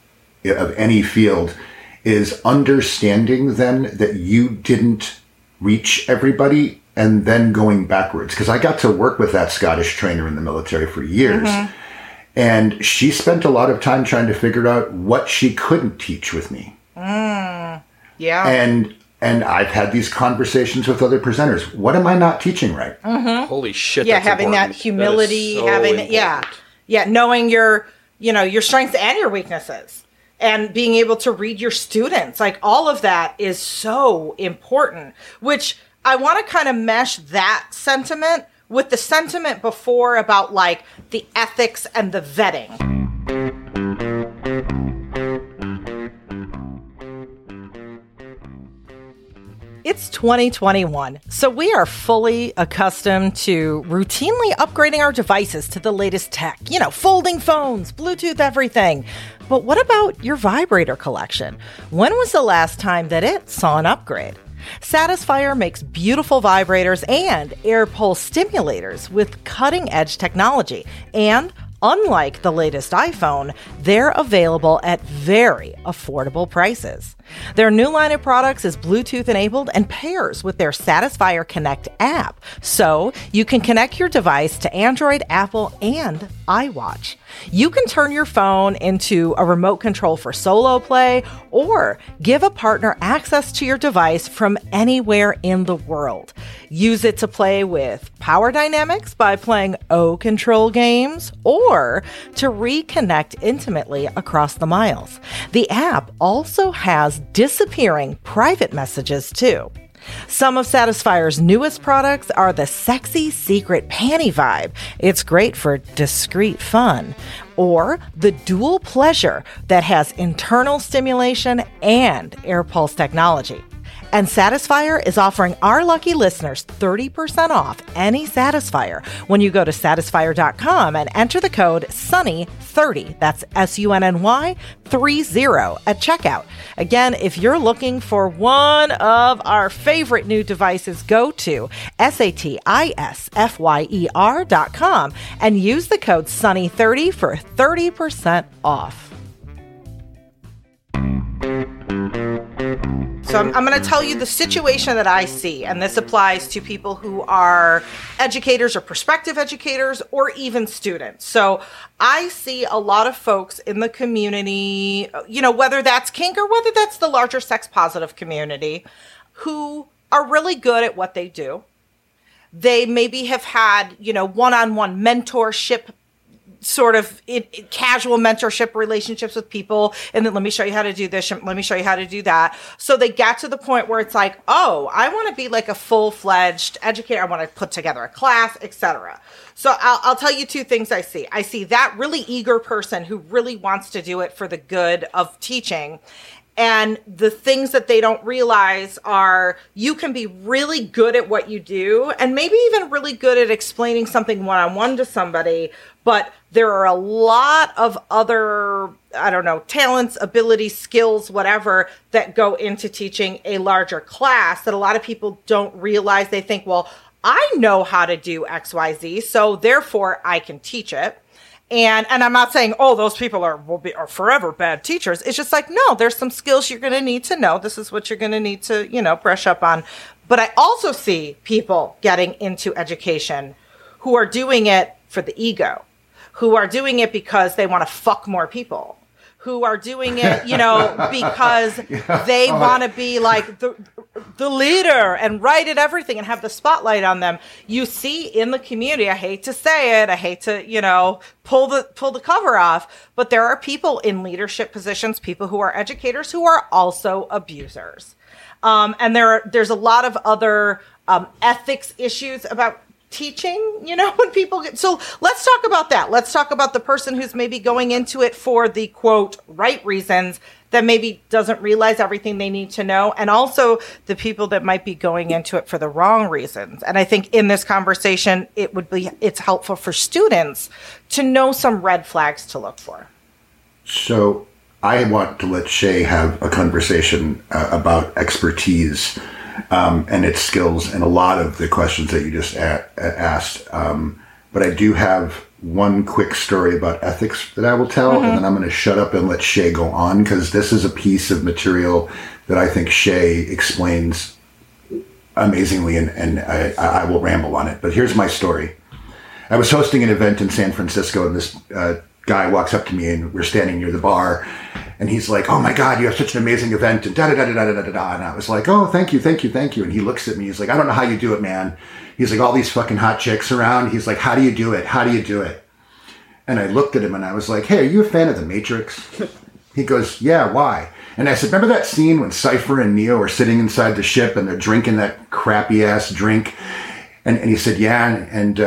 of any field is understanding then that you didn't reach everybody and then going backwards. Because I got to work with that Scottish trainer in the military for years. Mm-hmm. And she spent a lot of time trying to figure out what she couldn't teach with me. Mm, yeah. And I've had these conversations with other presenters. What am I not teaching right? Mm-hmm. Holy shit. Yeah, that's having important. That humility, that so having important. Yeah, knowing your strengths and your weaknesses. And being able to read your students, all of that is so important, which I want to kind of mesh that sentiment with the sentiment before about the ethics and the vetting. It's 2021, so we are fully accustomed to routinely upgrading our devices to the latest tech, folding phones, Bluetooth, everything. But what about your vibrator collection? When was the last time that it saw an upgrade? Satisfyer makes beautiful vibrators and air pulse stimulators with cutting-edge technology. And unlike the latest iPhone, they're available at very affordable prices. Their new line of products is Bluetooth-enabled and pairs with their Satisfyer Connect app, so you can connect your device to Android, Apple, and iWatch. You can turn your phone into a remote control for solo play or give a partner access to your device from anywhere in the world. Use it to play with Power Dynamics by playing O-Control games or to reconnect intimately across the miles. The app also has disappearing private messages too. Some of Satisfier's newest products are the Sexy Secret Panty Vibe. It's great for discreet fun. Or the Dual Pleasure that has internal stimulation and air pulse technology. And Satisfyer is offering our lucky listeners 30% off any Satisfyer when you go to Satisfyer.com and enter the code SUNNY30, that's S-U-N-N-Y 30 at checkout. Again, if you're looking for one of our favorite new devices, go to Satisfyer.com and use the code SUNNY30 for 30% off. So I'm going to tell you the situation that I see, and this applies to people who are educators or prospective educators or even students. So I see a lot of folks in the community, you know, whether that's kink or whether that's the larger sex positive community, who are really good at what they do. They maybe have had, you know, one-on-one mentorship, sort of casual mentorship relationships with people. And then let me show you how to do this. Let me show you how to do that. So they got to the point where it's like, oh, I want to be like a full-fledged educator. I want to put together a class, etc. So I'll tell you two things I see. I see that really eager person who really wants to do it for the good of teaching. And the things that they don't realize are you can be really good at what you do and maybe even really good at explaining something one-on-one to somebody, but there are a lot of other, I don't know, talents, abilities, skills, whatever, that go into teaching a larger class that a lot of people don't realize. They think, well, I know how to do XYZ, so therefore I can teach it. And I'm not saying, oh, those people are forever bad teachers. It's just like, no, there's some skills you're going to need to know. This is what you're going to need to, you know, brush up on. But I also see people getting into education who are doing it for the ego, who are doing it because they want to fuck more people, who are doing it, you know, because they want to be like the leader and right at everything and have the spotlight on them. You see in the community, I hate to say it, I hate to, you know, pull the cover off, but there are people in leadership positions, people who are educators who are also abusers. And there's a lot of other ethics issues about teaching, you know, when people get, so let's talk about that. Let's talk about the person who's maybe going into it for the quote, right reasons, that maybe doesn't realize everything they need to know. And also the people that might be going into it for the wrong reasons. And I think in this conversation, it's helpful for students to know some red flags to look for. So I want to let Shay have a conversation about expertise and its skills and a lot of the questions that you just asked. But I do have one quick story about ethics that I will tell, mm-hmm. and then I'm going to shut up and let Shay go on, because this is a piece of material that I think Shay explains amazingly, and I will ramble on it. But here's my story. I was hosting an event in San Francisco, and this guy walks up to me, and we're standing near the bar, and he's like, oh my God, you have such an amazing event, and da-da-da-da-da-da-da-da. And I was like, oh, thank you. And he looks at me, he's like, I don't know how you do it, man. He's like, all these fucking hot chicks around. He's like, how do you do it? And I looked at him and I was like, hey, are you a fan of The Matrix? He goes, yeah, why? And I said, remember that scene when Cypher and Neo are sitting inside the ship and they're drinking that crappy ass drink? And he said, yeah. And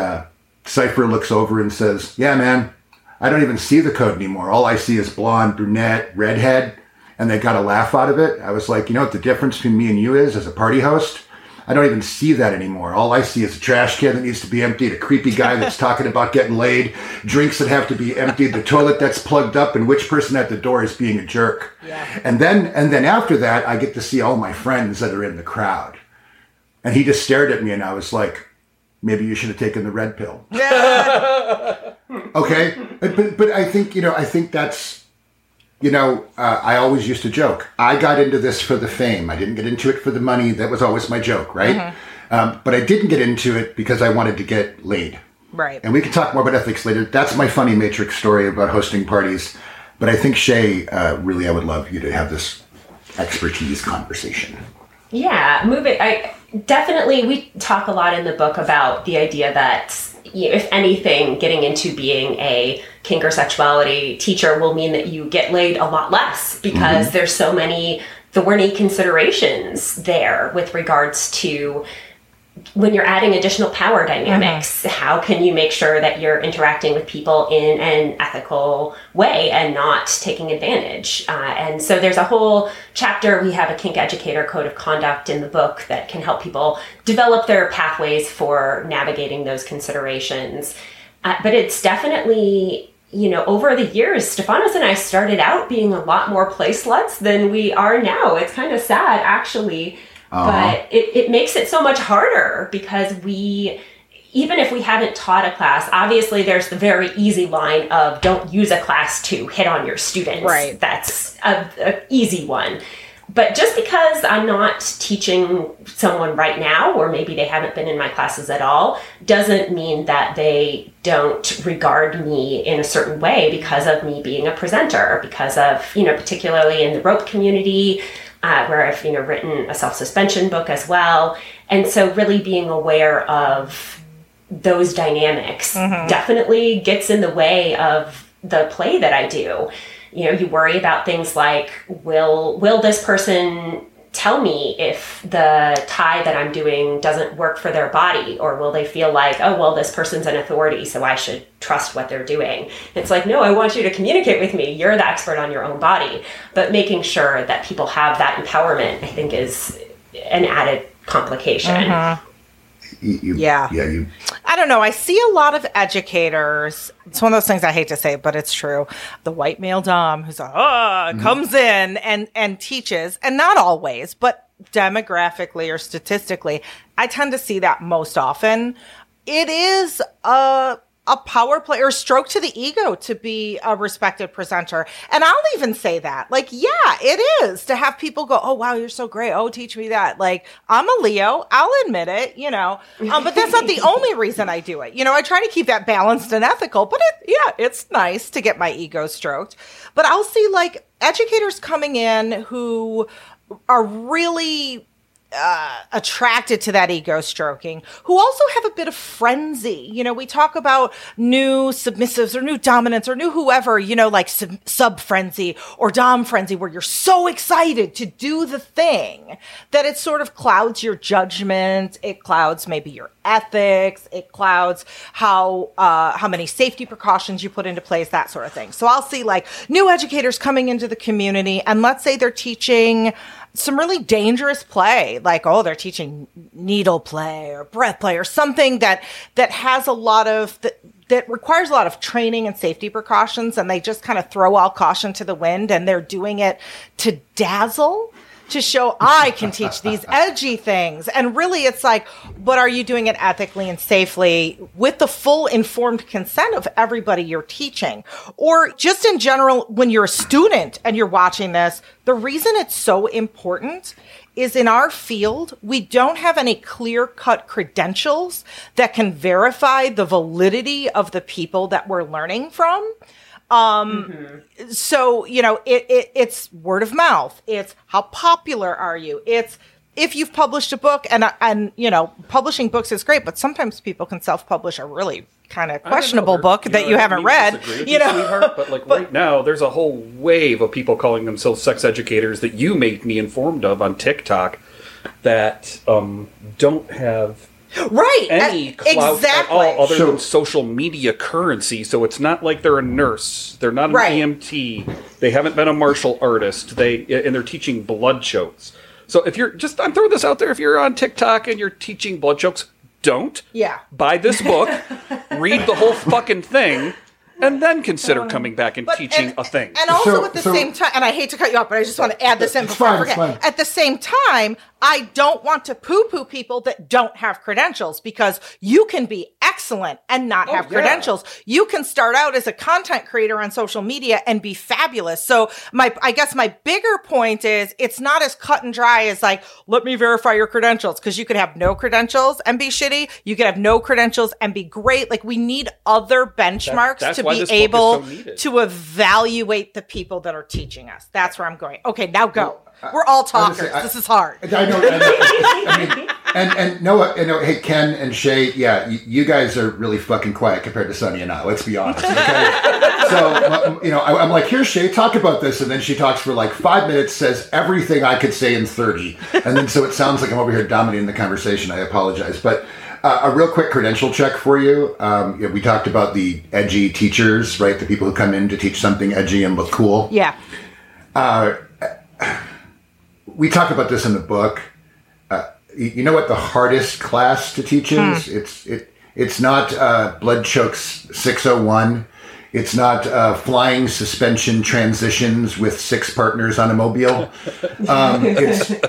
Cypher looks over and says, yeah, man, I don't even see the code anymore. All I see is blonde, brunette, redhead. And they got a laugh out of it. I was like, you know what the difference between me and you is as a party host? I don't even see that anymore. All I see is a trash can that needs to be emptied, a creepy guy that's talking about getting laid, drinks that have to be emptied, the toilet that's plugged up, and which person at the door is being a jerk. Yeah. And then after that, I get to see all my friends that are in the crowd. And he just stared at me, and I was like, maybe you should have taken the red pill. Yeah. Okay. But I think, you know, that's... You know, I always used to joke. I got into this for the fame. I didn't get into it for the money. That was always my joke, right? Mm-hmm. But I didn't get into it because I wanted to get laid. Right. And we can talk more about ethics later. That's my funny Matrix story about hosting parties. But I think, Shay, really, I would love you to have this expertise conversation. Yeah, move it. We talk a lot in the book about the idea that, you know, if anything, getting into being a kink or sexuality teacher will mean that you get laid a lot less because mm-hmm. there's so many there weren't any considerations there with regards to when you're adding additional power dynamics, how can you make sure that you're interacting with people in an ethical way and not taking advantage? And so there's a whole chapter, we have a kink educator code of conduct in the book that can help people develop their pathways for navigating those considerations. But it's definitely, you know, over the years, Stefanos and I started out being a lot more play sluts than we are now. It's kind of sad, actually. But it makes it so much harder because we, even if we haven't taught a class, obviously there's the very easy line of don't use a class to hit on your students. Right. That's an easy one. But just because I'm not teaching someone right now, or maybe they haven't been in my classes at all, doesn't mean that they don't regard me in a certain way because of me being a presenter, because of, you know, particularly in the rope community, where I've, you know, written a self-suspension book as well. And so really being aware of those dynamics definitely gets in the way of the play that I do. You know, you worry about things like, will this person tell me if the tie that I'm doing doesn't work for their body? Or will they feel like, oh, well, this person's an authority, so I should trust what they're doing. It's like, no, I want you to communicate with me. You're the expert on your own body. But making sure that people have that empowerment, I think, is an added complication. You I don't know. I see a lot of educators. It's one of those things I hate to say, but it's true. The white male dom who's like, comes in and teaches, and not always, but demographically or statistically, I tend to see that most often. It is a power play or stroke to the ego to be a respected presenter. And I'll even say that, like, yeah, it is to have people go, oh, wow, you're so great. Oh, teach me that. Like, I'm a Leo. I'll admit it, you know, but that's not the only reason I do it. You know, I try to keep that balanced and ethical, but it's nice to get my ego stroked. But I'll see like educators coming in who are really attracted to that ego stroking, who also have a bit of frenzy. You know, we talk about new submissives or new dominants or new whoever, you know, like sub frenzy or dom frenzy, where you're so excited to do the thing that it sort of clouds your judgment. It clouds maybe your ethics. It clouds how many safety precautions you put into place, that sort of thing. So I'll see like new educators coming into the community, and let's say they're teaching some really dangerous play, like, oh, they're teaching needle play or breath play or something that has a lot of, that requires a lot of training and safety precautions, and they just kind of throw all caution to the wind, and they're doing it to dazzle, to show I can teach these edgy things. And really it's like, but are you doing it ethically and safely with the full informed consent of everybody you're teaching? Or just in general, when you're a student and you're watching this, the reason it's so important is in our field, we don't have any clear-cut credentials that can verify the validity of the people that we're learning from. So, you know, it's word of mouth. It's how popular are you? It's if you've published a book, and, you know, publishing books is great, but sometimes people can self-publish a really kind of questionable book that you haven't read, you know, sweetheart, but like right now there's a whole wave of people calling themselves sex educators that you made me informed of on TikTok that, don't have any clout at all other than social media currency. So it's not like they're a nurse. They're not an EMT. They haven't been a martial artist. And they're teaching blood chokes. So if you're just, I'm throwing this out there. If you're on TikTok and you're teaching blood chokes, don't. Yeah. Buy this book. Read the whole fucking thing. And then consider coming back and teaching a thing. And also at the same time, and I hate to cut you off, but I just want to add this in before I forget. At the same time, I don't want to poo-poo people that don't have credentials, because you can be excellent and not have credentials. You can start out as a content creator on social media and be fabulous. So I guess my bigger point is it's not as cut and dry as like, let me verify your credentials, because you could have no credentials and be shitty. You could have no credentials and be great. Like, we need other benchmarks to be able to evaluate the people that are teaching us. That's where I'm going. Okay, now go. We're all talkers. Honestly, this is hard. I know. I mean, and Noah, and hey, Ken and Shay, you guys are really fucking quiet compared to Sunny and I. Let's be honest. Okay? So, you know, I'm like, here's Shay, talk about this. And then she talks for like 5 minutes, says everything I could say in 30. And then so it sounds like I'm over here dominating the conversation. I apologize. But a real quick credential check for you. You know, we talked about the edgy teachers, right? The people who come in to teach something edgy and look cool. Yeah. We talk about this in the book. You know what the hardest class to teach is? It's not Blood Chokes 601. It's not flying suspension transitions with six partners on a mobile.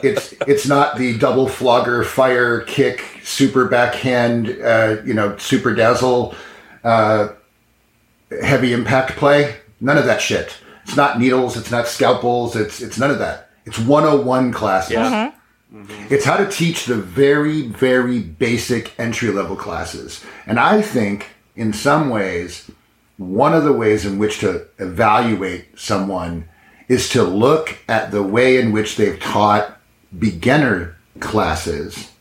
It's not the double flogger, fire kick, super backhand, you know, super dazzle, heavy impact play. None of that shit. It's not needles. It's not scalpels. It's none of that. It's 101 classes. Yeah. Mm-hmm. Mm-hmm. It's how to teach the very, very basic entry-level classes. And I think, in some ways, one of the ways in which to evaluate someone is to look at the way in which they've taught beginner classes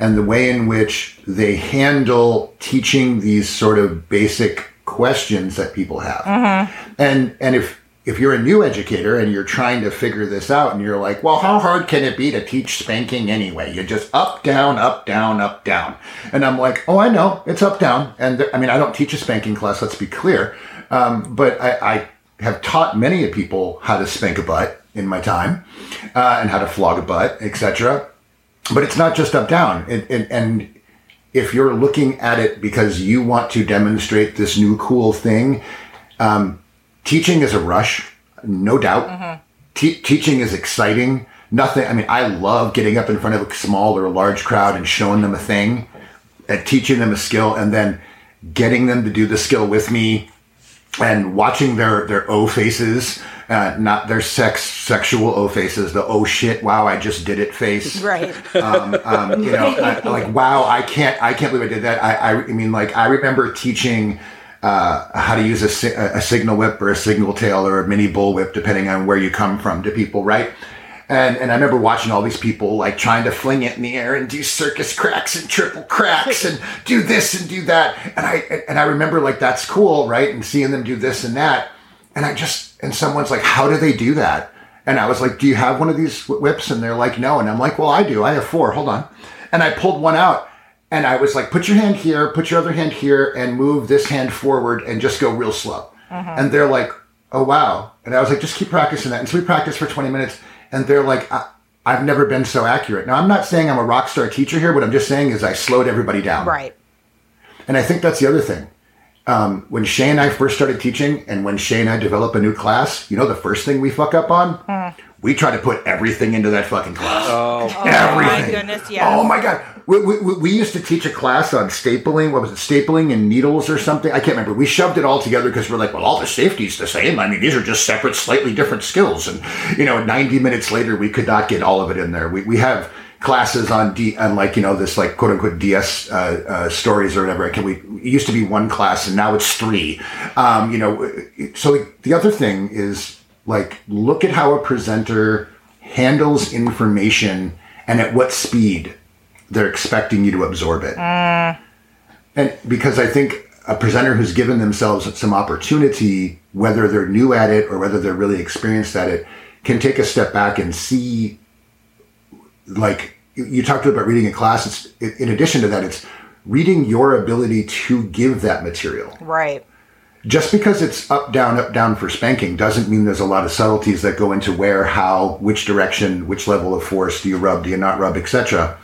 and the way in which they handle teaching these sort of basic questions that people have. Mm-hmm. And if you're a new educator and you're trying to figure this out and you're like, well, how hard can it be to teach spanking anyway? You just up, down, up, down, up, down. And I'm like, oh, I know. It's up, down. And I mean, I don't teach a spanking class, let's be clear. But I have taught many people how to spank a butt in my time and how to flog a butt, etc. But it's not just up, down. And if you're looking at it because you want to demonstrate this new cool thing, teaching is a rush, no doubt. Mm-hmm. Teaching is exciting. Nothing. I mean, I love getting up in front of a small or a large crowd and showing them a thing and teaching them a skill and then getting them to do the skill with me and watching their O faces, not their sexual O faces, the oh shit, wow, I just did it face. Right. You know, like, wow, I can't believe I did that. I mean, like, I remember teaching how to use a signal whip or a signal tail or a mini bull whip, depending on where you come from, to people, right? And I remember watching all these people like trying to fling it in the air and do circus cracks and triple cracks and do this and do that. And I remember like, that's cool, right? And seeing them do this and that. And someone's like, how do they do that? And I was like, do you have one of these whips? And they're like, no. And I'm like, well, I do. I have four. Hold on. And I pulled one out. And I was like, put your hand here, put your other hand here, and move this hand forward and just go real slow. Mm-hmm. And they're like, oh, wow. And I was like, just keep practicing that. And so we practiced for 20 minutes. And they're like, I've never been so accurate. Now, I'm not saying I'm a rock star teacher here. What I'm just saying is I slowed everybody down. Right. And I think that's the other thing. When Shay and I first started teaching and when Shay and I develop a new class, you know the first thing we fuck up on? We try to put everything into that fucking class. Oh, everything. My goodness, yes. Oh, my God. We used to teach a class on stapling. What was it? Stapling and needles or something? I can't remember. We shoved it all together because we're like, well, all the safety's the same. I mean, these are just separate, slightly different skills. And, you know, 90 minutes later, we could not get all of it in there. We have classes on like, you know, this like quote unquote DS stories or whatever. It used to be one class and now it's three. You know, so the other thing is like, look at how a presenter handles information and at what speed they're expecting you to absorb it. And because I think a presenter who's given themselves some opportunity, whether they're new at it or whether they're really experienced at it, can take a step back and see, like you talked about reading in class. It's, in addition to that, it's reading your ability to give that material. Right. Just because it's up, down for spanking doesn't mean there's a lot of subtleties that go into where, how, which direction, which level of force, do you rub, do you not rub, etc.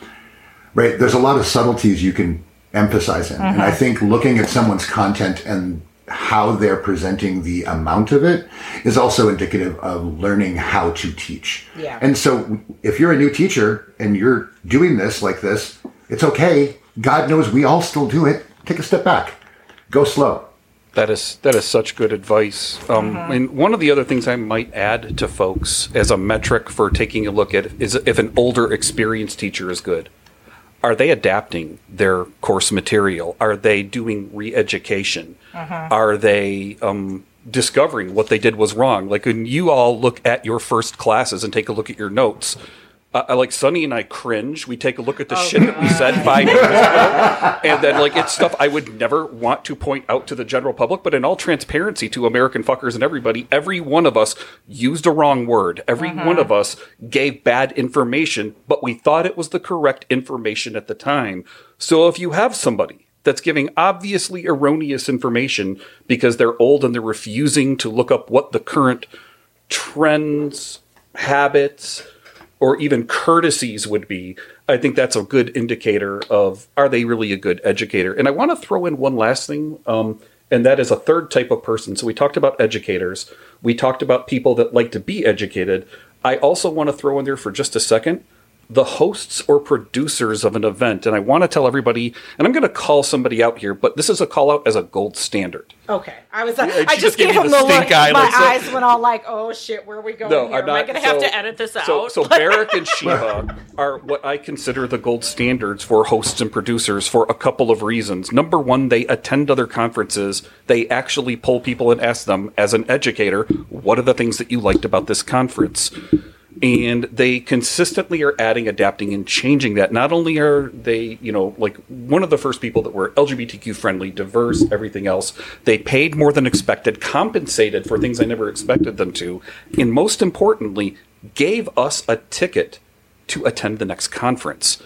Right, there's a lot of subtleties you can emphasize in. Mm-hmm. And I think looking at someone's content and how they're presenting the amount of it is also indicative of learning how to teach. Yeah. And so if you're a new teacher and you're doing this like this, it's okay. God knows we all still do it. Take a step back. Go slow. That is such good advice. Mm-hmm. And one of the other things I might add to folks as a metric for taking a look at is if an older, experienced teacher is good. Are they adapting their course material? Are they doing re-education? Uh-huh. Are they discovering what they did was wrong? Like when you all look at your first classes and take a look at your notes, Like Sunny and I cringe. We take a look at the shit that we said 5 years ago, and then like it's stuff I would never want to point out to the general public. But in all transparency to American fuckers and everybody, every one of us used a wrong word. Every one of us gave bad information, but we thought it was the correct information at the time. So if you have somebody that's giving obviously erroneous information because they're old and they're refusing to look up what the current trends, habits, or even courtesies would be, I think that's a good indicator of, are they really a good educator? And I want to throw in one last thing, and that is a third type of person. So we talked about educators. We talked about people that like to be educated. I also want to throw in there for just a second the hosts or producers of an event. And I want to tell everybody, and I'm going to call somebody out here, but this is a call out as a gold standard. Okay. I was I just gave him the look. Eye, my eyes went all like, oh shit, where are we going here? Am I going to have to edit this out? So Barrick and Shiva are what I consider the gold standards for hosts and producers for a couple of reasons. Number one, they attend other conferences. They actually poll people and ask them, as an educator, what are the things that you liked about this conference? And they consistently are adding, adapting, and changing that. Not only are they, you know, like one of the first people that were LGBTQ friendly, diverse, everything else, they paid more than expected, compensated for things I never expected them to, and most importantly, gave us a ticket to attend the next conference.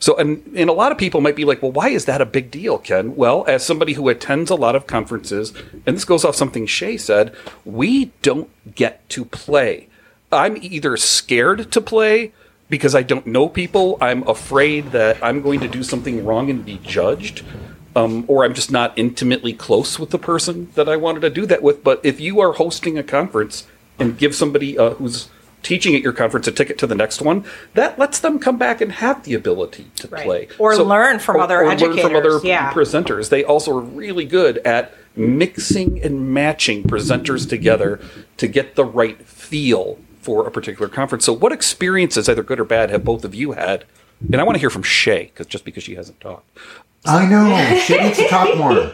So, and a lot of people might be like, well, why is that a big deal, Ken? Well, as somebody who attends a lot of conferences, and this goes off something Shay said, we don't get to play. I'm either scared to play because I don't know people. I'm afraid that I'm going to do something wrong and be judged, or I'm just not intimately close with the person that I wanted to do that with. But if you are hosting a conference and give somebody who's teaching at your conference a ticket to the next one, that lets them come back and have the ability to play. Or learn from other educators. Or learn from other presenters. They also are really good at mixing and matching presenters together to get the right feel for a particular conference. So what experiences, either good or bad, have both of you had? And I want to hear from Shay, because she hasn't talked. I know. She needs to talk more.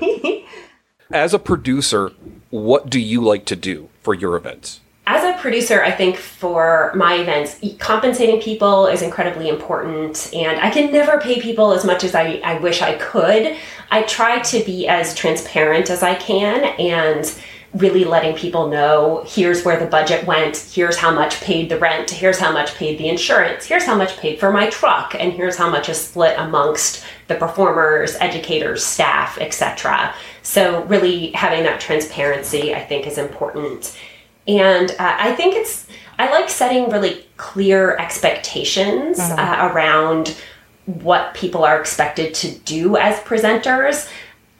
As a producer, what do you like to do for your events? As a producer, I think for my events, compensating people is incredibly important, and I can never pay people as much as I wish I could. I try to be as transparent as I can, and really letting people know, here's where the budget went, here's how much paid the rent, here's how much paid the insurance, here's how much paid for my truck, and here's how much is split amongst the performers, educators, staff, etc. So really having that transparency, I think, is important. And I think I like setting really clear expectations around what people are expected to do as presenters.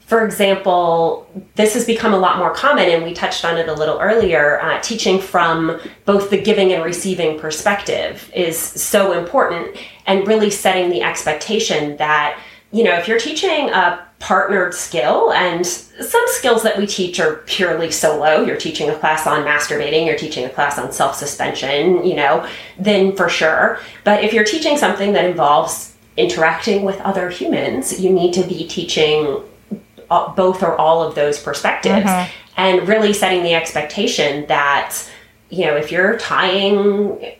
For example, this has become a lot more common, and we touched on it a little earlier, teaching from both the giving and receiving perspective is so important, and really setting the expectation that, you know, if you're teaching a partnered skill, and some skills that we teach are purely solo, you're teaching a class on masturbating, you're teaching a class on self-suspension, you know, then for sure. But if you're teaching something that involves interacting with other humans, you need to be teaching both or all of those perspectives, and really setting the expectation that, you know, if you're tying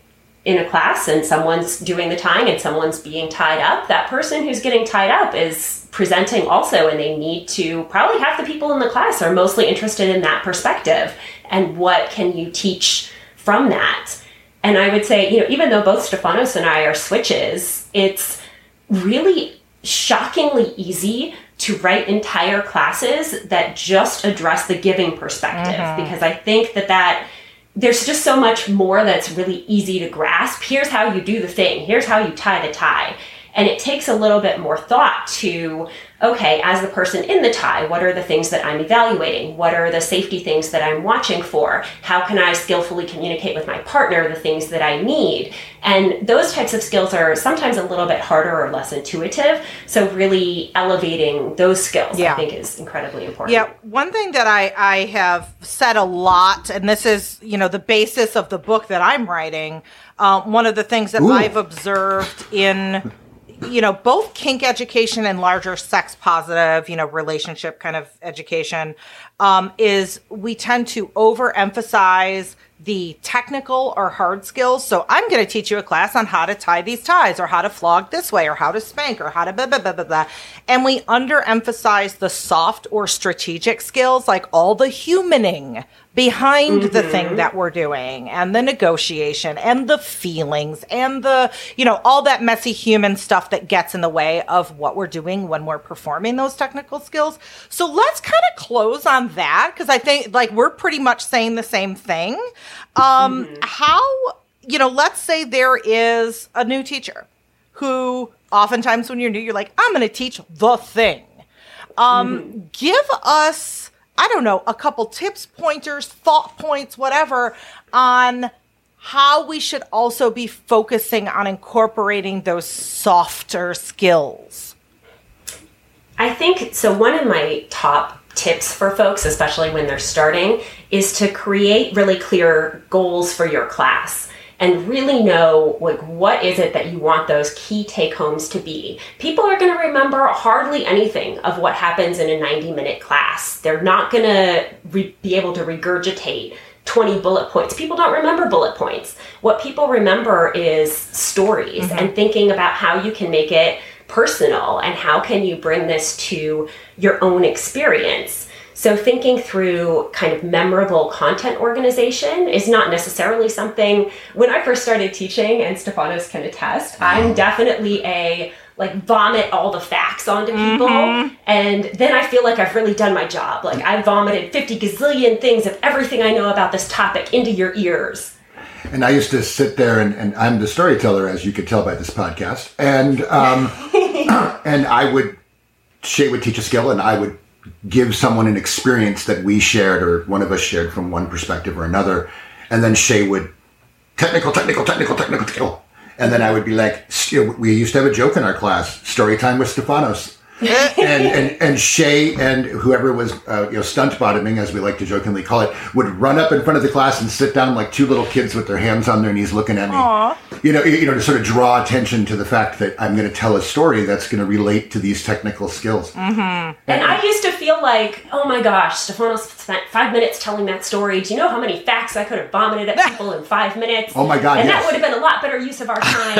in a class and someone's doing the tying and someone's being tied up, that person who's getting tied up is presenting also, and they need to, probably half the people in the class are mostly interested in that perspective, and what can you teach from that? And I would say, you know, even though both Stefanos and I are switches, it's really shockingly easy to write entire classes that just address the giving perspective, because I think that there's just so much more that's really easy to grasp. Here's how you do the thing. Here's how you tie the tie. And it takes a little bit more thought to, okay, as the person in the tie, what are the things that I'm evaluating? What are the safety things that I'm watching for? How can I skillfully communicate with my partner the things that I need? And those types of skills are sometimes a little bit harder or less intuitive. So really elevating those skills, I think, is incredibly important. Yeah. One thing that I have said a lot, and this is, you know, the basis of the book that I'm writing, one of the things that I've observed in, you know, both kink education and larger sex positive, you know, relationship kind of education, is we tend to overemphasize the technical or hard skills. So I'm going to teach you a class on how to tie these ties, or how to flog this way, or how to spank, or how to blah, blah, blah, blah, blah. And we underemphasize the soft or strategic skills, like all the humaning behind the thing that we're doing, and the negotiation, and the feelings, and the, you know, all that messy human stuff that gets in the way of what we're doing when we're performing those technical skills. So let's kind of close on that, because I think, like, we're pretty much saying the same thing. How, you know, let's say there is a new teacher who, oftentimes when you're new, you're like, I'm going to teach the thing. Give us, I don't know, a couple tips, pointers, thought points, whatever, on how we should also be focusing on incorporating those softer skills. I think, so one of my top tips for folks, especially when they're starting, is to create really clear goals for your class and really know, like, what is it that you want those key take-homes to be. People are going to remember hardly anything of what happens in a 90-minute class. They're not going to be able to regurgitate 20 bullet points. People don't remember bullet points. What people remember is stories and thinking about how you can make it personal and how can you bring this to your own experience. So thinking through kind of memorable content organization is not necessarily something, when I first started teaching, and Stefanos can attest, I'm definitely a, like, vomit all the facts onto people. And then I feel like I've really done my job. Like, I vomited 50 gazillion things of everything I know about this topic into your ears. And I used to sit there, and I'm the storyteller, as you could tell by this podcast. And and I would, Shay would teach a skill, and I would give someone an experience that we shared, or one of us shared, from one perspective or another. And then Shay would, technical. And then I would be like, we used to have a joke in our class, story time with Stefanos. and Shay and whoever was stunt bottoming, as we like to jokingly call it, would run up in front of the class and sit down like two little kids with their hands on their knees looking at me. You know, to sort of draw attention to the fact that I'm going to tell a story that's going to relate to these technical skills. And I used to feel like, oh my gosh, Stefanos spent 5 minutes telling that story. Do you know how many facts I could have vomited at people in 5 minutes? Oh my god! And that would have been a lot better use of our time.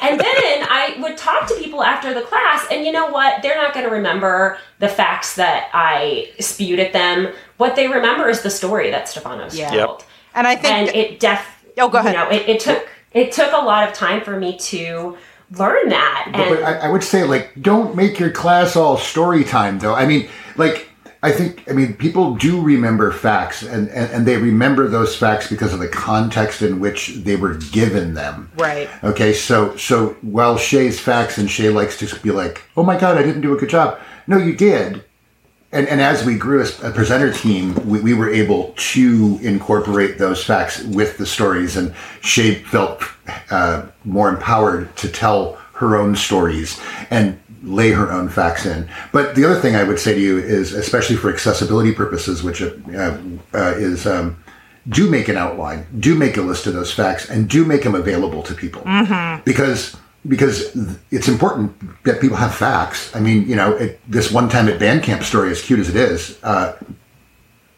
And then I would talk to people after the class, and you know what? They're not going to remember the facts that I spewed at them. What they remember is the story that Stefanos told. And I think go ahead. You know, it took a lot of time for me to learn that. And but I would say, like, don't make your class all story time, though. I mean, like, I think people do remember facts, and they remember those facts because of the context in which they were given them. Right. Okay, so while Shay's facts, and Shay likes to be like, oh my God, I didn't do a good job. No, you did. And as we grew as a presenter team, we were able to incorporate those facts with the stories, and Shay felt more empowered to tell her own stories and lay her own facts in. But the other thing I would say to you is, especially for accessibility purposes, which is do make an outline, do make a list of those facts, and do make them available to people. Because it's important that people have facts. I mean, you know, this one time at band camp story, as cute as it is,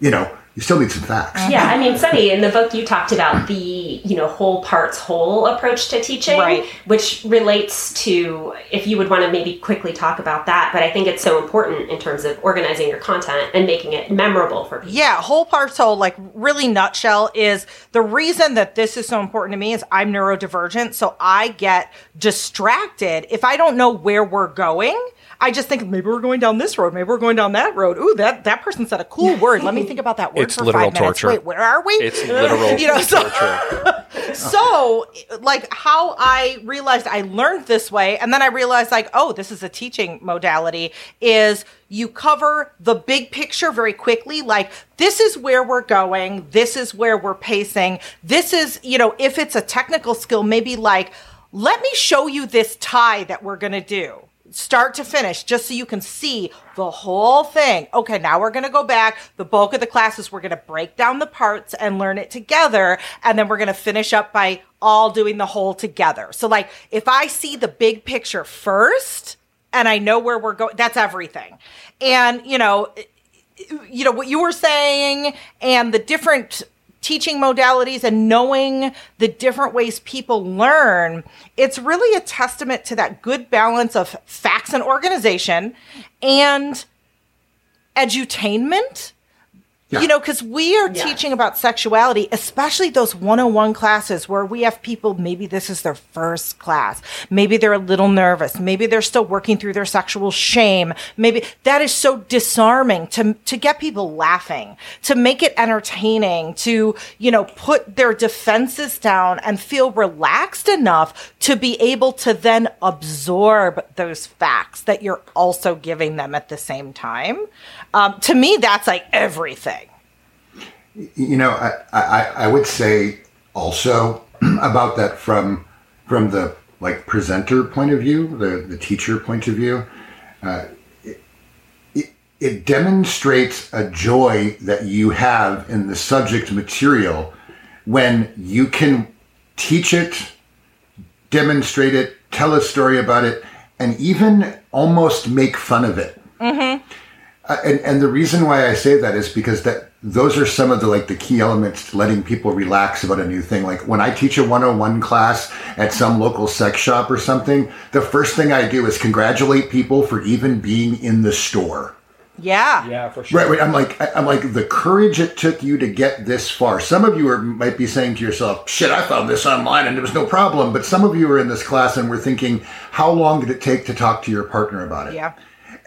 you know, you still need some facts. Yeah, I mean, Sunny, in the book you talked about the, you know, whole parts whole approach to teaching, right, which relates to, if you would want to maybe quickly talk about that, but I think it's so important in terms of organizing your content and making it memorable for people. Yeah, whole parts whole, like, really nutshell, is the reason that this is so important to me is I'm neurodivergent, so I get distracted if I don't know where we're going. I just think, maybe we're going down this road. Maybe we're going down that road. Ooh, that person said a cool word. Let me think about that word for 5 minutes. It's literal torture. Wait, where are we? It's literal torture. So, like, how I realized I learned this way, and then I realized, like, oh, this is a teaching modality, is you cover the big picture very quickly. Like, this is where we're going. This is where we're pacing. This is, you know, if it's a technical skill, maybe, like, let me show you this tie that we're going to do, start to finish, just so you can see the whole thing. Okay, now we're going to go back. The bulk of the classes, we're going to break down the parts and learn it together. And then we're going to finish up by all doing the whole together. So, like, if I see the big picture first and I know where we're going, that's everything. And, you know, what you were saying, and the different teaching modalities and knowing the different ways people learn, it's really a testament to that good balance of facts and organization and edutainment. Yeah. You know, because we are teaching about sexuality, especially those 101 classes where we have people, maybe this is their first class. Maybe they're a little nervous. Maybe they're still working through their sexual shame. Maybe that is so disarming to get people laughing, to make it entertaining, to, you know, put their defenses down and feel relaxed enough to be able to then absorb those facts that you're also giving them at the same time. To me, that's like everything. You know, I would say also about that from the like presenter point of view, the teacher point of view, it demonstrates a joy that you have in the subject material when you can teach it, demonstrate it, tell a story about it, and even almost make fun of it. Mm-hmm. And the reason why I say that is because those are some of the like the key elements to letting people relax about a new thing. Like when I teach a 101 class at some local sex shop or something, the first thing I do is congratulate people for even being in the store. Yeah. Yeah, for sure. Right. I'm like the courage it took you to get this far. Some of you might be saying to yourself, shit, I found this online and it was no problem. But some of you were in this class and were thinking, how long did it take to talk to your partner about it? Yeah.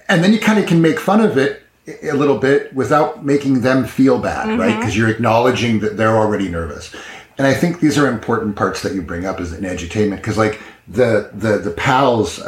And then you kind of can make fun of it a little bit without making them feel bad, mm-hmm. right? Because you're acknowledging that they're already nervous. And I think these are important parts that you bring up as an edutainment, because like the PALS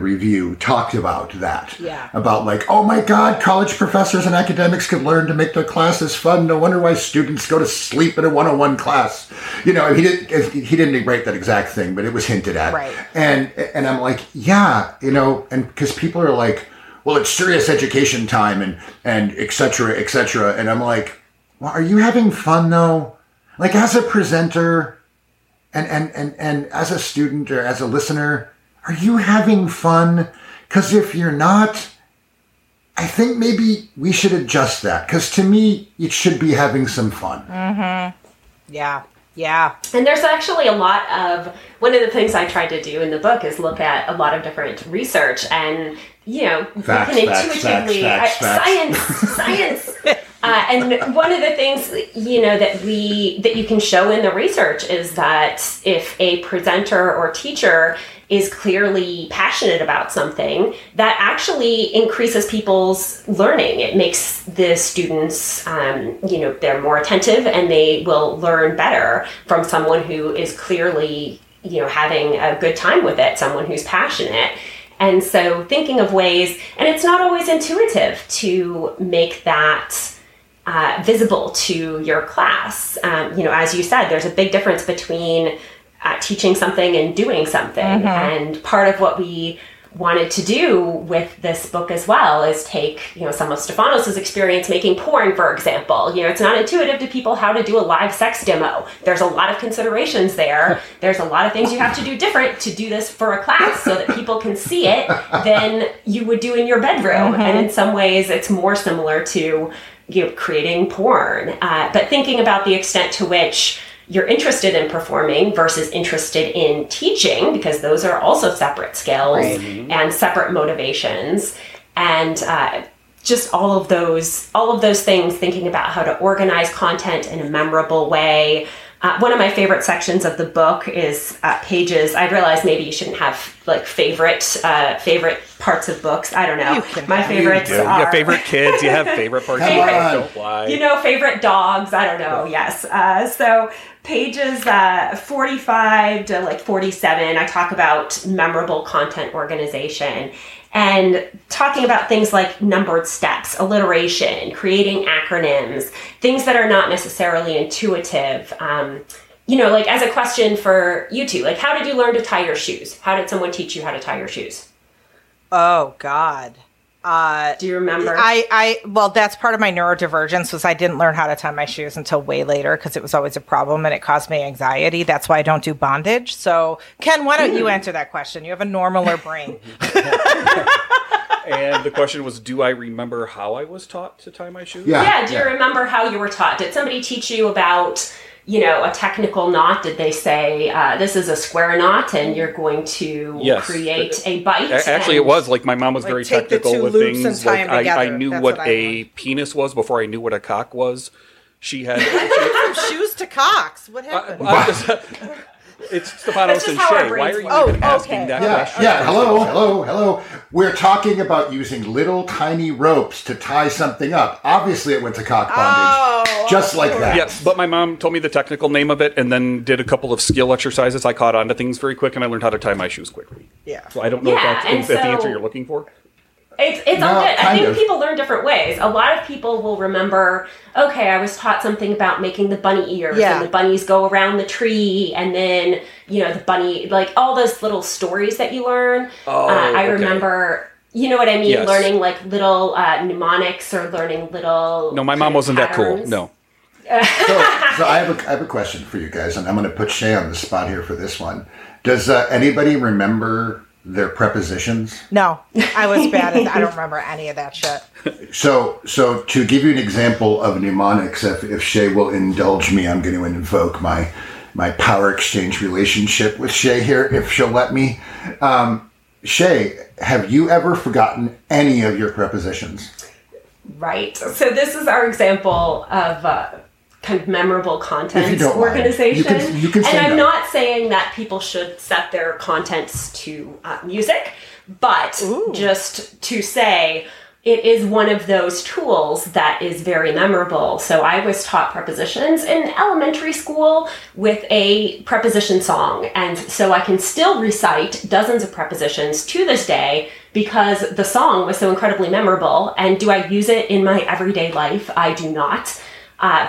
review talked about that. Yeah. About like, oh my God, college professors and academics could learn to make their classes fun. No wonder why students go to sleep in a 101 class. You know, he didn't write that exact thing, but it was hinted at. Right. And I'm like, yeah, you know, and because people are like, well, it's serious education time and et cetera, et cetera. And I'm like, well, are you having fun though? Like as a presenter and as a student or as a listener, are you having fun? Because if you're not, I think maybe we should adjust that. Because to me, it should be having some fun. Mm-hmm. Yeah. Yeah. And there's actually a lot of, one of the things I tried to do in the book is look at a lot of different research and, you know, facts, you can intuitively, science. And one of the things, you know, that you can show in the research is that if a presenter or teacher is clearly passionate about something, that actually increases people's learning. It makes the students, you know, they're more attentive and they will learn better from someone who is clearly, you know, having a good time with it, someone who's passionate. And so thinking of ways, and it's not always intuitive to make that visible to your class. You know, as you said, there's a big difference between teaching something and doing something. Mm-hmm. And part of what we wanted to do with this book as well is take, you know, some of Stefanos' experience making porn, for example. You know, it's not intuitive to people how to do a live sex demo. There's a lot of considerations there. There's a lot of things you have to do different to do this for a class so that people can see it than you would do in your bedroom. Mm-hmm. And in some ways it's more similar to, you know, creating porn. But thinking about the extent to which you're interested in performing versus interested in teaching, because those are also separate skills mm-hmm. and separate motivations. And just all of those things, thinking about how to organize content in a memorable way. One of my favorite sections of the book is pages. I realize maybe you shouldn't have like favorite parts of books. I don't know. My favorites are... You have favorite kids. You have favorite parts of books. Don't lie. You know, favorite dogs. I don't know. Yes. So pages 45 to like 47, I talk about memorable content organization. And talking about things like numbered steps, alliteration, creating acronyms, things that are not necessarily intuitive. You know, like as a question for you two, like how did you learn to tie your shoes? How did someone teach you how to tie your shoes? Oh, God. Do you remember? Well, that's part of my neurodivergence was I didn't learn how to tie my shoes until way later because it was always a problem and it caused me anxiety. That's why I don't do bondage. So, Ken, why don't you answer that question? You have a normaler brain. And the question was, do I remember how I was taught to tie my shoes? Yeah, do you remember how you were taught? Did somebody teach you about, you know, a technical knot? Did they say, this is a square knot and you're going to create a bite? Actually, it was like my mom was very technical with things. Like, I knew what a penis was before I knew what a cock was. She had from shoes to cocks. What happened? It's Stefanos and Shay. Why are you even asking that question? Yeah, hello. We're talking about using little tiny ropes to tie something up. Obviously, it went to cock bondage. Oh, just like that. Yes, but my mom told me the technical name of it and then did a couple of skill exercises. I caught on to things very quick, and I learned how to tie my shoes quickly. Yeah. So I don't know if that's the answer you're looking for. It's all good. I think people learn different ways. A lot of people will remember, okay, I was taught something about making the bunny ears and the bunnies go around the tree and then, you know, the bunny, like all those little stories that you learn. I remember, you know what I mean? Yes. Learning like little mnemonics or learning little No, my mom wasn't patterns. That cool. No. So I have a question for you guys, and I'm going to put Shay on the spot here for this one. Does anybody remember their prepositions? No, I was bad at that. I don't remember any of that shit. So to give you an example of mnemonics, if Shay will indulge me, I'm going to invoke my power exchange relationship with Shay here, if she'll let me. Shay, have you ever forgotten any of your prepositions? Right. So this is our example of kind of memorable content organization. You can and I'm not saying that people should set their contents to music, but just to say it is one of those tools that is very memorable. So I was taught prepositions in elementary school with a preposition song. And so I can still recite dozens of prepositions to this day because the song was so incredibly memorable. And do I use it in my everyday life? I do not.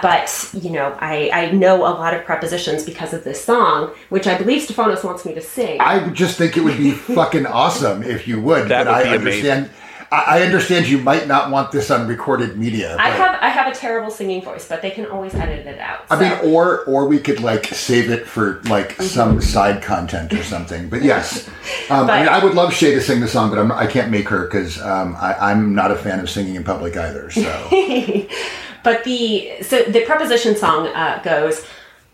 But, you know, I know a lot of prepositions because of this song, which I believe Stefanos wants me to sing. I just think it would be fucking awesome if you would. That but would I be understand. Amazing. I understand you might not want this on recorded media. I have a terrible singing voice, but they can always edit it out. So. I mean, or we could like save it for like some side content or something. But yes, but, I mean, I would love Shay to sing the song, but I can't make her because I'm not a fan of singing in public either. So, but the preposition song goes.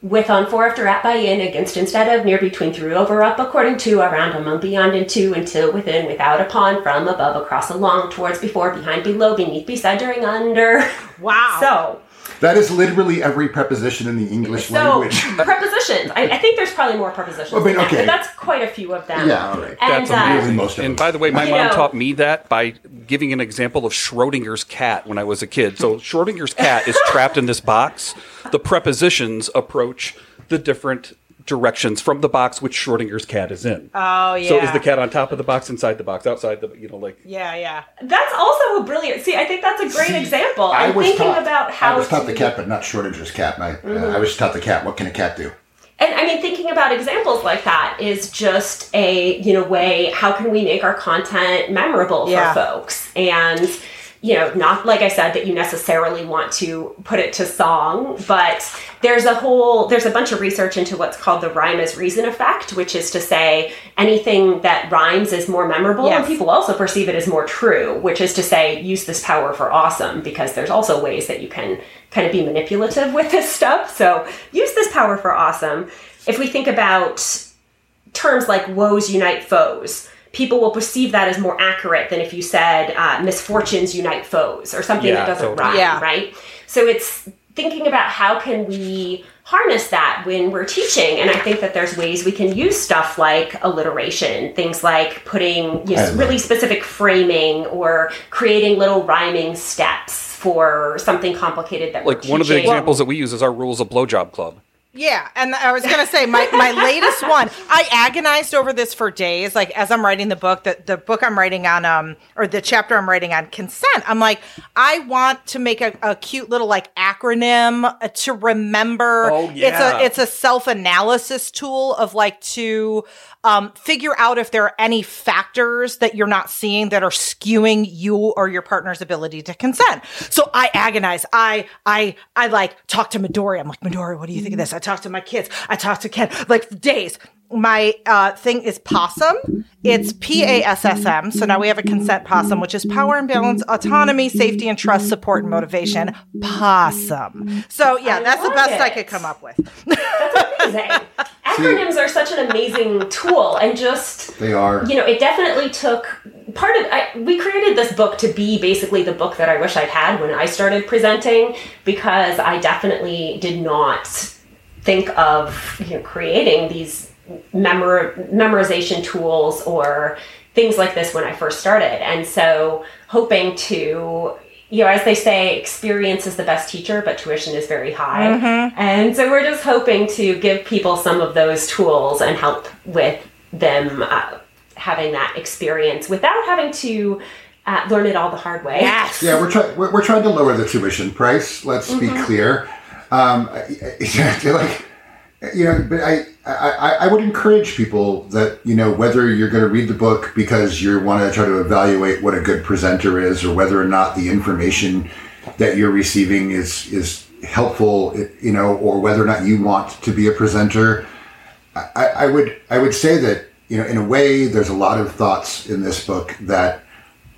With, on, for, after, at, by, in, against, instead of, near, between, through, over, up, according to, around, among, beyond, into, until, within, without, upon, from, above, across, along, towards, before, behind, below, beneath, beside, during, under. Wow. So. That is literally every preposition in the English language. Prepositions. I think there's probably more prepositions. I mean, okay. But that's quite a few of them. Yeah, all right. And, that's amazing. Most of them. And by the way, my mom taught me that by giving an example of Schrodinger's cat when I was a kid. So Schrodinger's cat is trapped in this box. The prepositions approach the different directions from the box which Schrodinger's cat is in. Oh, yeah. So is the cat on top of the box, inside the box, outside the, you know, like... Yeah. That's also a brilliant... See, I think that's a great example. I was taught the cat, but not Schrodinger's cat. I was taught the cat. What can a cat do? And, I mean, thinking about examples like that is just a, you know, way... How can we make our content memorable for folks? And... You know, not like I said that you necessarily want to put it to song, but there's a bunch of research into what's called the rhyme as reason effect, which is to say anything that rhymes is more memorable and people also perceive it as more true, which is to say use this power for awesome, because there's also ways that you can kind of be manipulative with this stuff. So use this power for awesome. If we think about terms like woes unite foes, people will perceive that as more accurate than if you said misfortunes unite foes or something that doesn't rhyme, right? So it's thinking about how can we harness that when we're teaching. And I think that there's ways we can use stuff like alliteration, things like putting really specific framing or creating little rhyming steps for something complicated that we're teaching. Like one of the examples that we use is our Rules of Blowjob Club. Yeah, and I was going to say, my latest one, I agonized over this for days, like, as I'm writing the book, the book I'm writing on, or the chapter I'm writing on consent, I'm like, I want to make a cute little, like, acronym to remember. Oh, yeah. It's a self-analysis tool of, like, to... figure out if there are any factors that you're not seeing that are skewing you or your partner's ability to consent. So I agonize. I like talk to Midori. I'm like, Midori, what do you think of this? I talk to my kids. I talk to Ken, like, for days. My thing is possum. It's PASSM. So now we have a consent possum, which is power and balance, autonomy, safety and trust, support and motivation. Possum. So yeah, that's the best I could come up with. That's amazing. Acronyms are such an amazing tool, and just they are. You know, it definitely took part of. We created this book to be basically the book that I wish I'd had when I started presenting, because I definitely did not think of, you know, creating these memorization tools or things like this when I first started. And so hoping to, you know, as they say, experience is the best teacher, but tuition is very high. Mm-hmm. And so we're just hoping to give people some of those tools and help with them having that experience without having to learn it all the hard way. Yes. Yeah, we're trying to lower the tuition price. Let's be clear. I would encourage people that, you know, whether you're going to read the book because you want to try to evaluate what a good presenter is, or whether or not the information that you're receiving is helpful, you know, or whether or not you want to be a presenter, I would say that, you know, in a way, there's a lot of thoughts in this book that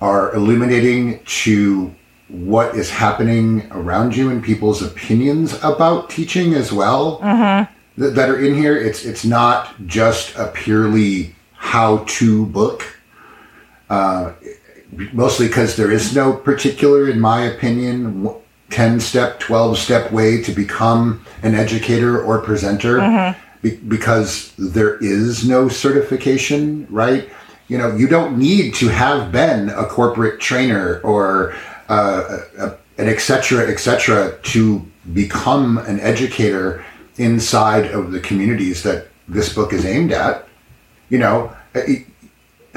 are illuminating to what is happening around you and people's opinions about teaching as well. Mm-hmm. That are in here. It's not just a purely how-to book, mostly because there is no particular, in my opinion, 10-step, 12-step way to become an educator or presenter, because there is no certification, right? You know, you don't need to have been a corporate trainer or an et cetera to become an educator inside of the communities that this book is aimed at. You know,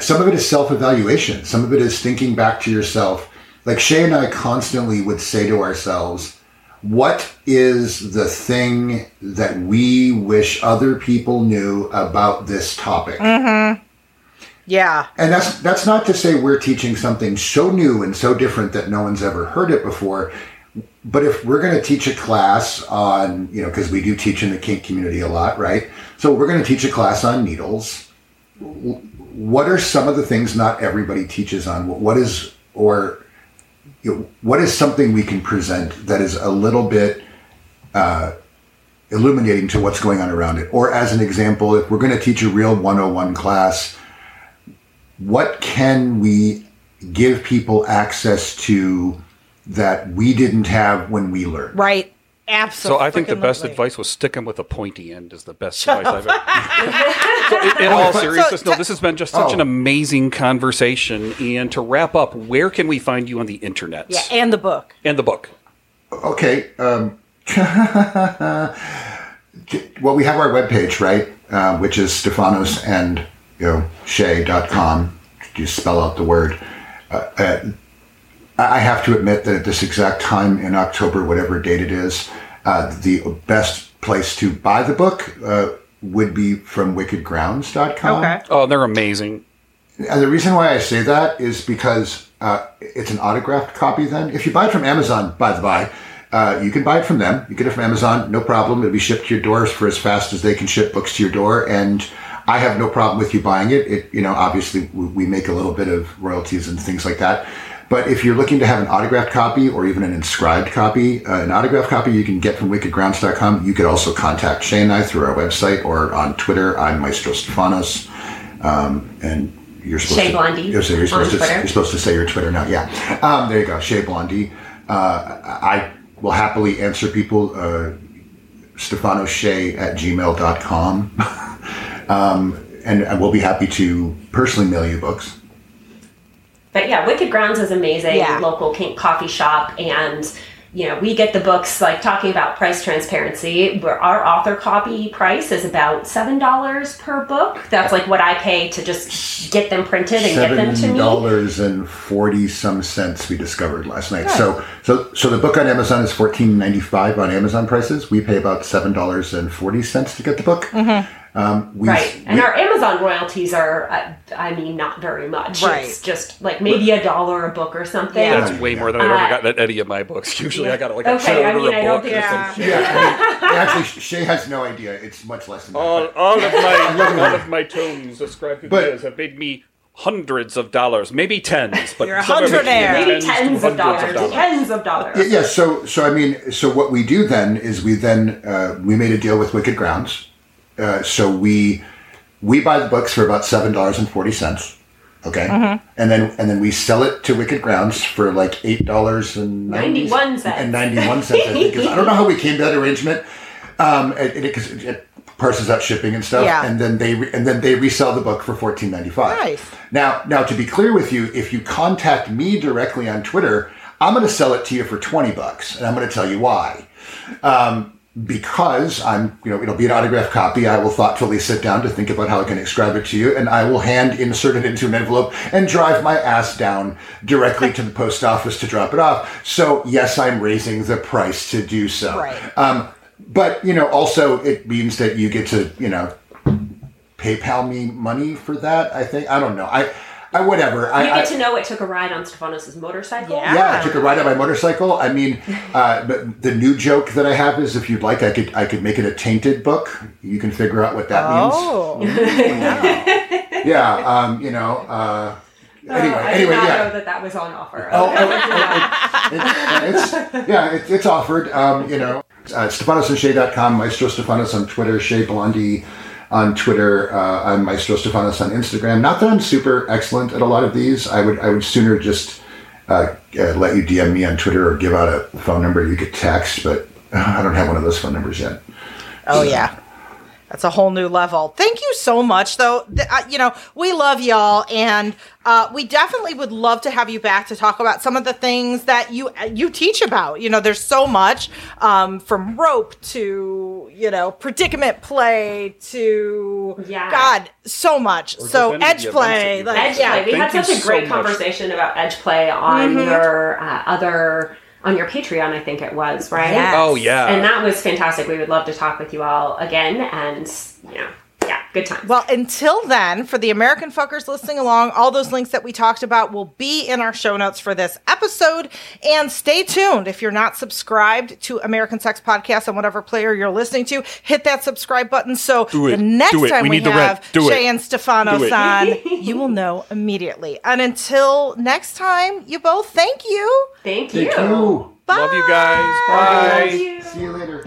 some of it is self-evaluation. Some of it is thinking back to yourself. Like Shay and I constantly would say to ourselves, what is the thing that we wish other people knew about this topic? Mm-hmm. Yeah. And that's not to say we're teaching something so new and so different that no one's ever heard it before. But if we're going to teach a class on, you know, because we do teach in the kink community a lot, right? So we're going to teach a class on needles. What are some of the things not everybody teaches on? What is something we can present that is a little bit illuminating to what's going on around it? Or as an example, if we're going to teach a real 101 class, what can we give people access to that we didn't have when we learned? Right. Absolutely. So I think the best advice was sticking with a pointy end is the best advice I've ever. So in all seriousness, this has been just such an amazing conversation. And to wrap up, where can we find you on the internet? Yeah, and the book. Okay. Well, we have our webpage, right? Which is stefanosandshay.com. Just spell out the word. I have to admit that at this exact time in October, whatever date it is, the best place to buy the book would be from wickedgrounds.com. Okay. Oh, they're amazing. And the reason why I say that is because it's an autographed copy then. If you buy it from Amazon, by the by, you can buy it from them. You get it from Amazon, no problem. It'll be shipped to your door for as fast as they can ship books to your door. And I have no problem with you buying it. It, you know, obviously we make a little bit of royalties and things like that. But if you're looking to have an autographed copy or even an inscribed copy, an autographed copy you can get from wickedgrounds.com. You could also contact Shay and I through our website or on Twitter. I'm Maestro Stefanos. And you're supposed Shay Blondie. You're supposed to say your Twitter now. Yeah. There you go. Shay Blondie. I will happily answer people. StefanoShay@gmail.com. And we'll be happy to personally mail you books. But yeah, Wicked Grounds is amazing, local kink coffee shop, and you know, we get the books, like talking about price transparency, where our author copy price is about $7 per book. That's like what I pay to just get them printed and get them to me. $7.40 we discovered last night. Good. So the book on Amazon is $14.95 on Amazon prices. We pay about $7.40 to get the book. Mm-hmm. And our Amazon royalties are, I mean, not very much. Right. It's just like maybe $1 a book or something. Yeah. That's way more than I've ever gotten at any of my books. Usually I got like $1 a book or something. Yeah, I mean, actually, Shay has no idea. It's much less than that. All of my tomes ascribed to videos have made me hundreds of dollars, maybe tens, but tens of dollars. Yeah. So I mean, so what we do then is we made a deal with Wicked Grounds. So we buy the books for about $7.40, okay, mm-hmm. and then we sell it to Wicked Grounds for like $8.91 and 91 cents. I think. I don't know how we came to that arrangement, because it parses out shipping and stuff, yeah. and then they resell the book for $14.95. Nice. Now to be clear with you, if you contact me directly on Twitter, I'm going to sell it to you for $20, and I'm going to tell you why. Because I'm, it'll be an autographed copy. I will thoughtfully sit down to think about how I can describe it to you, and I will hand insert it into an envelope and drive my ass down directly to the post office to drop it off. So yes, I'm raising the price to do so. Right. But also it means that you get to PayPal me money for that. I think, I don't know. Whatever. You get to know it took a ride on Stefanos' motorcycle. Yeah, I took a ride on my motorcycle. I mean, but the new joke that I have is, if you'd like, I could make it a tainted book. You can figure out what that means. Oh, yeah. Anyway, I did not know that was on offer. It's offered. Stefanosandshay.com, Maestro Stefanos on Twitter, Shay Blondie on Twitter. I'm Maestro Stefanos on Instagram. Not that I'm super excellent at a lot of these. I would sooner just let you DM me on Twitter or give out a phone number you could text, but I don't have one of those phone numbers yet. Oh, yeah. That's a whole new level. Thank you so much, though. We love y'all, and we definitely would love to have you back to talk about some of the things that you teach about. There's so much, from rope to predicament play to God, so much. So edge play, We had such a great conversation about edge play on your other. On your Patreon, I think it was, right? Yes. Oh, yeah. And that was fantastic. We would love to talk with you all again. And, good time. Well, until then, for the American fuckers listening along, all those links that we talked about will be in our show notes for this episode. And stay tuned. If you're not subscribed to American Sex Podcast on whatever player you're listening to, hit that subscribe button. So the next time we have Shay and Stefanos on, you will know immediately. And until next time, you both, thank you. Thank you. Bye. Love you guys. Bye. See you later.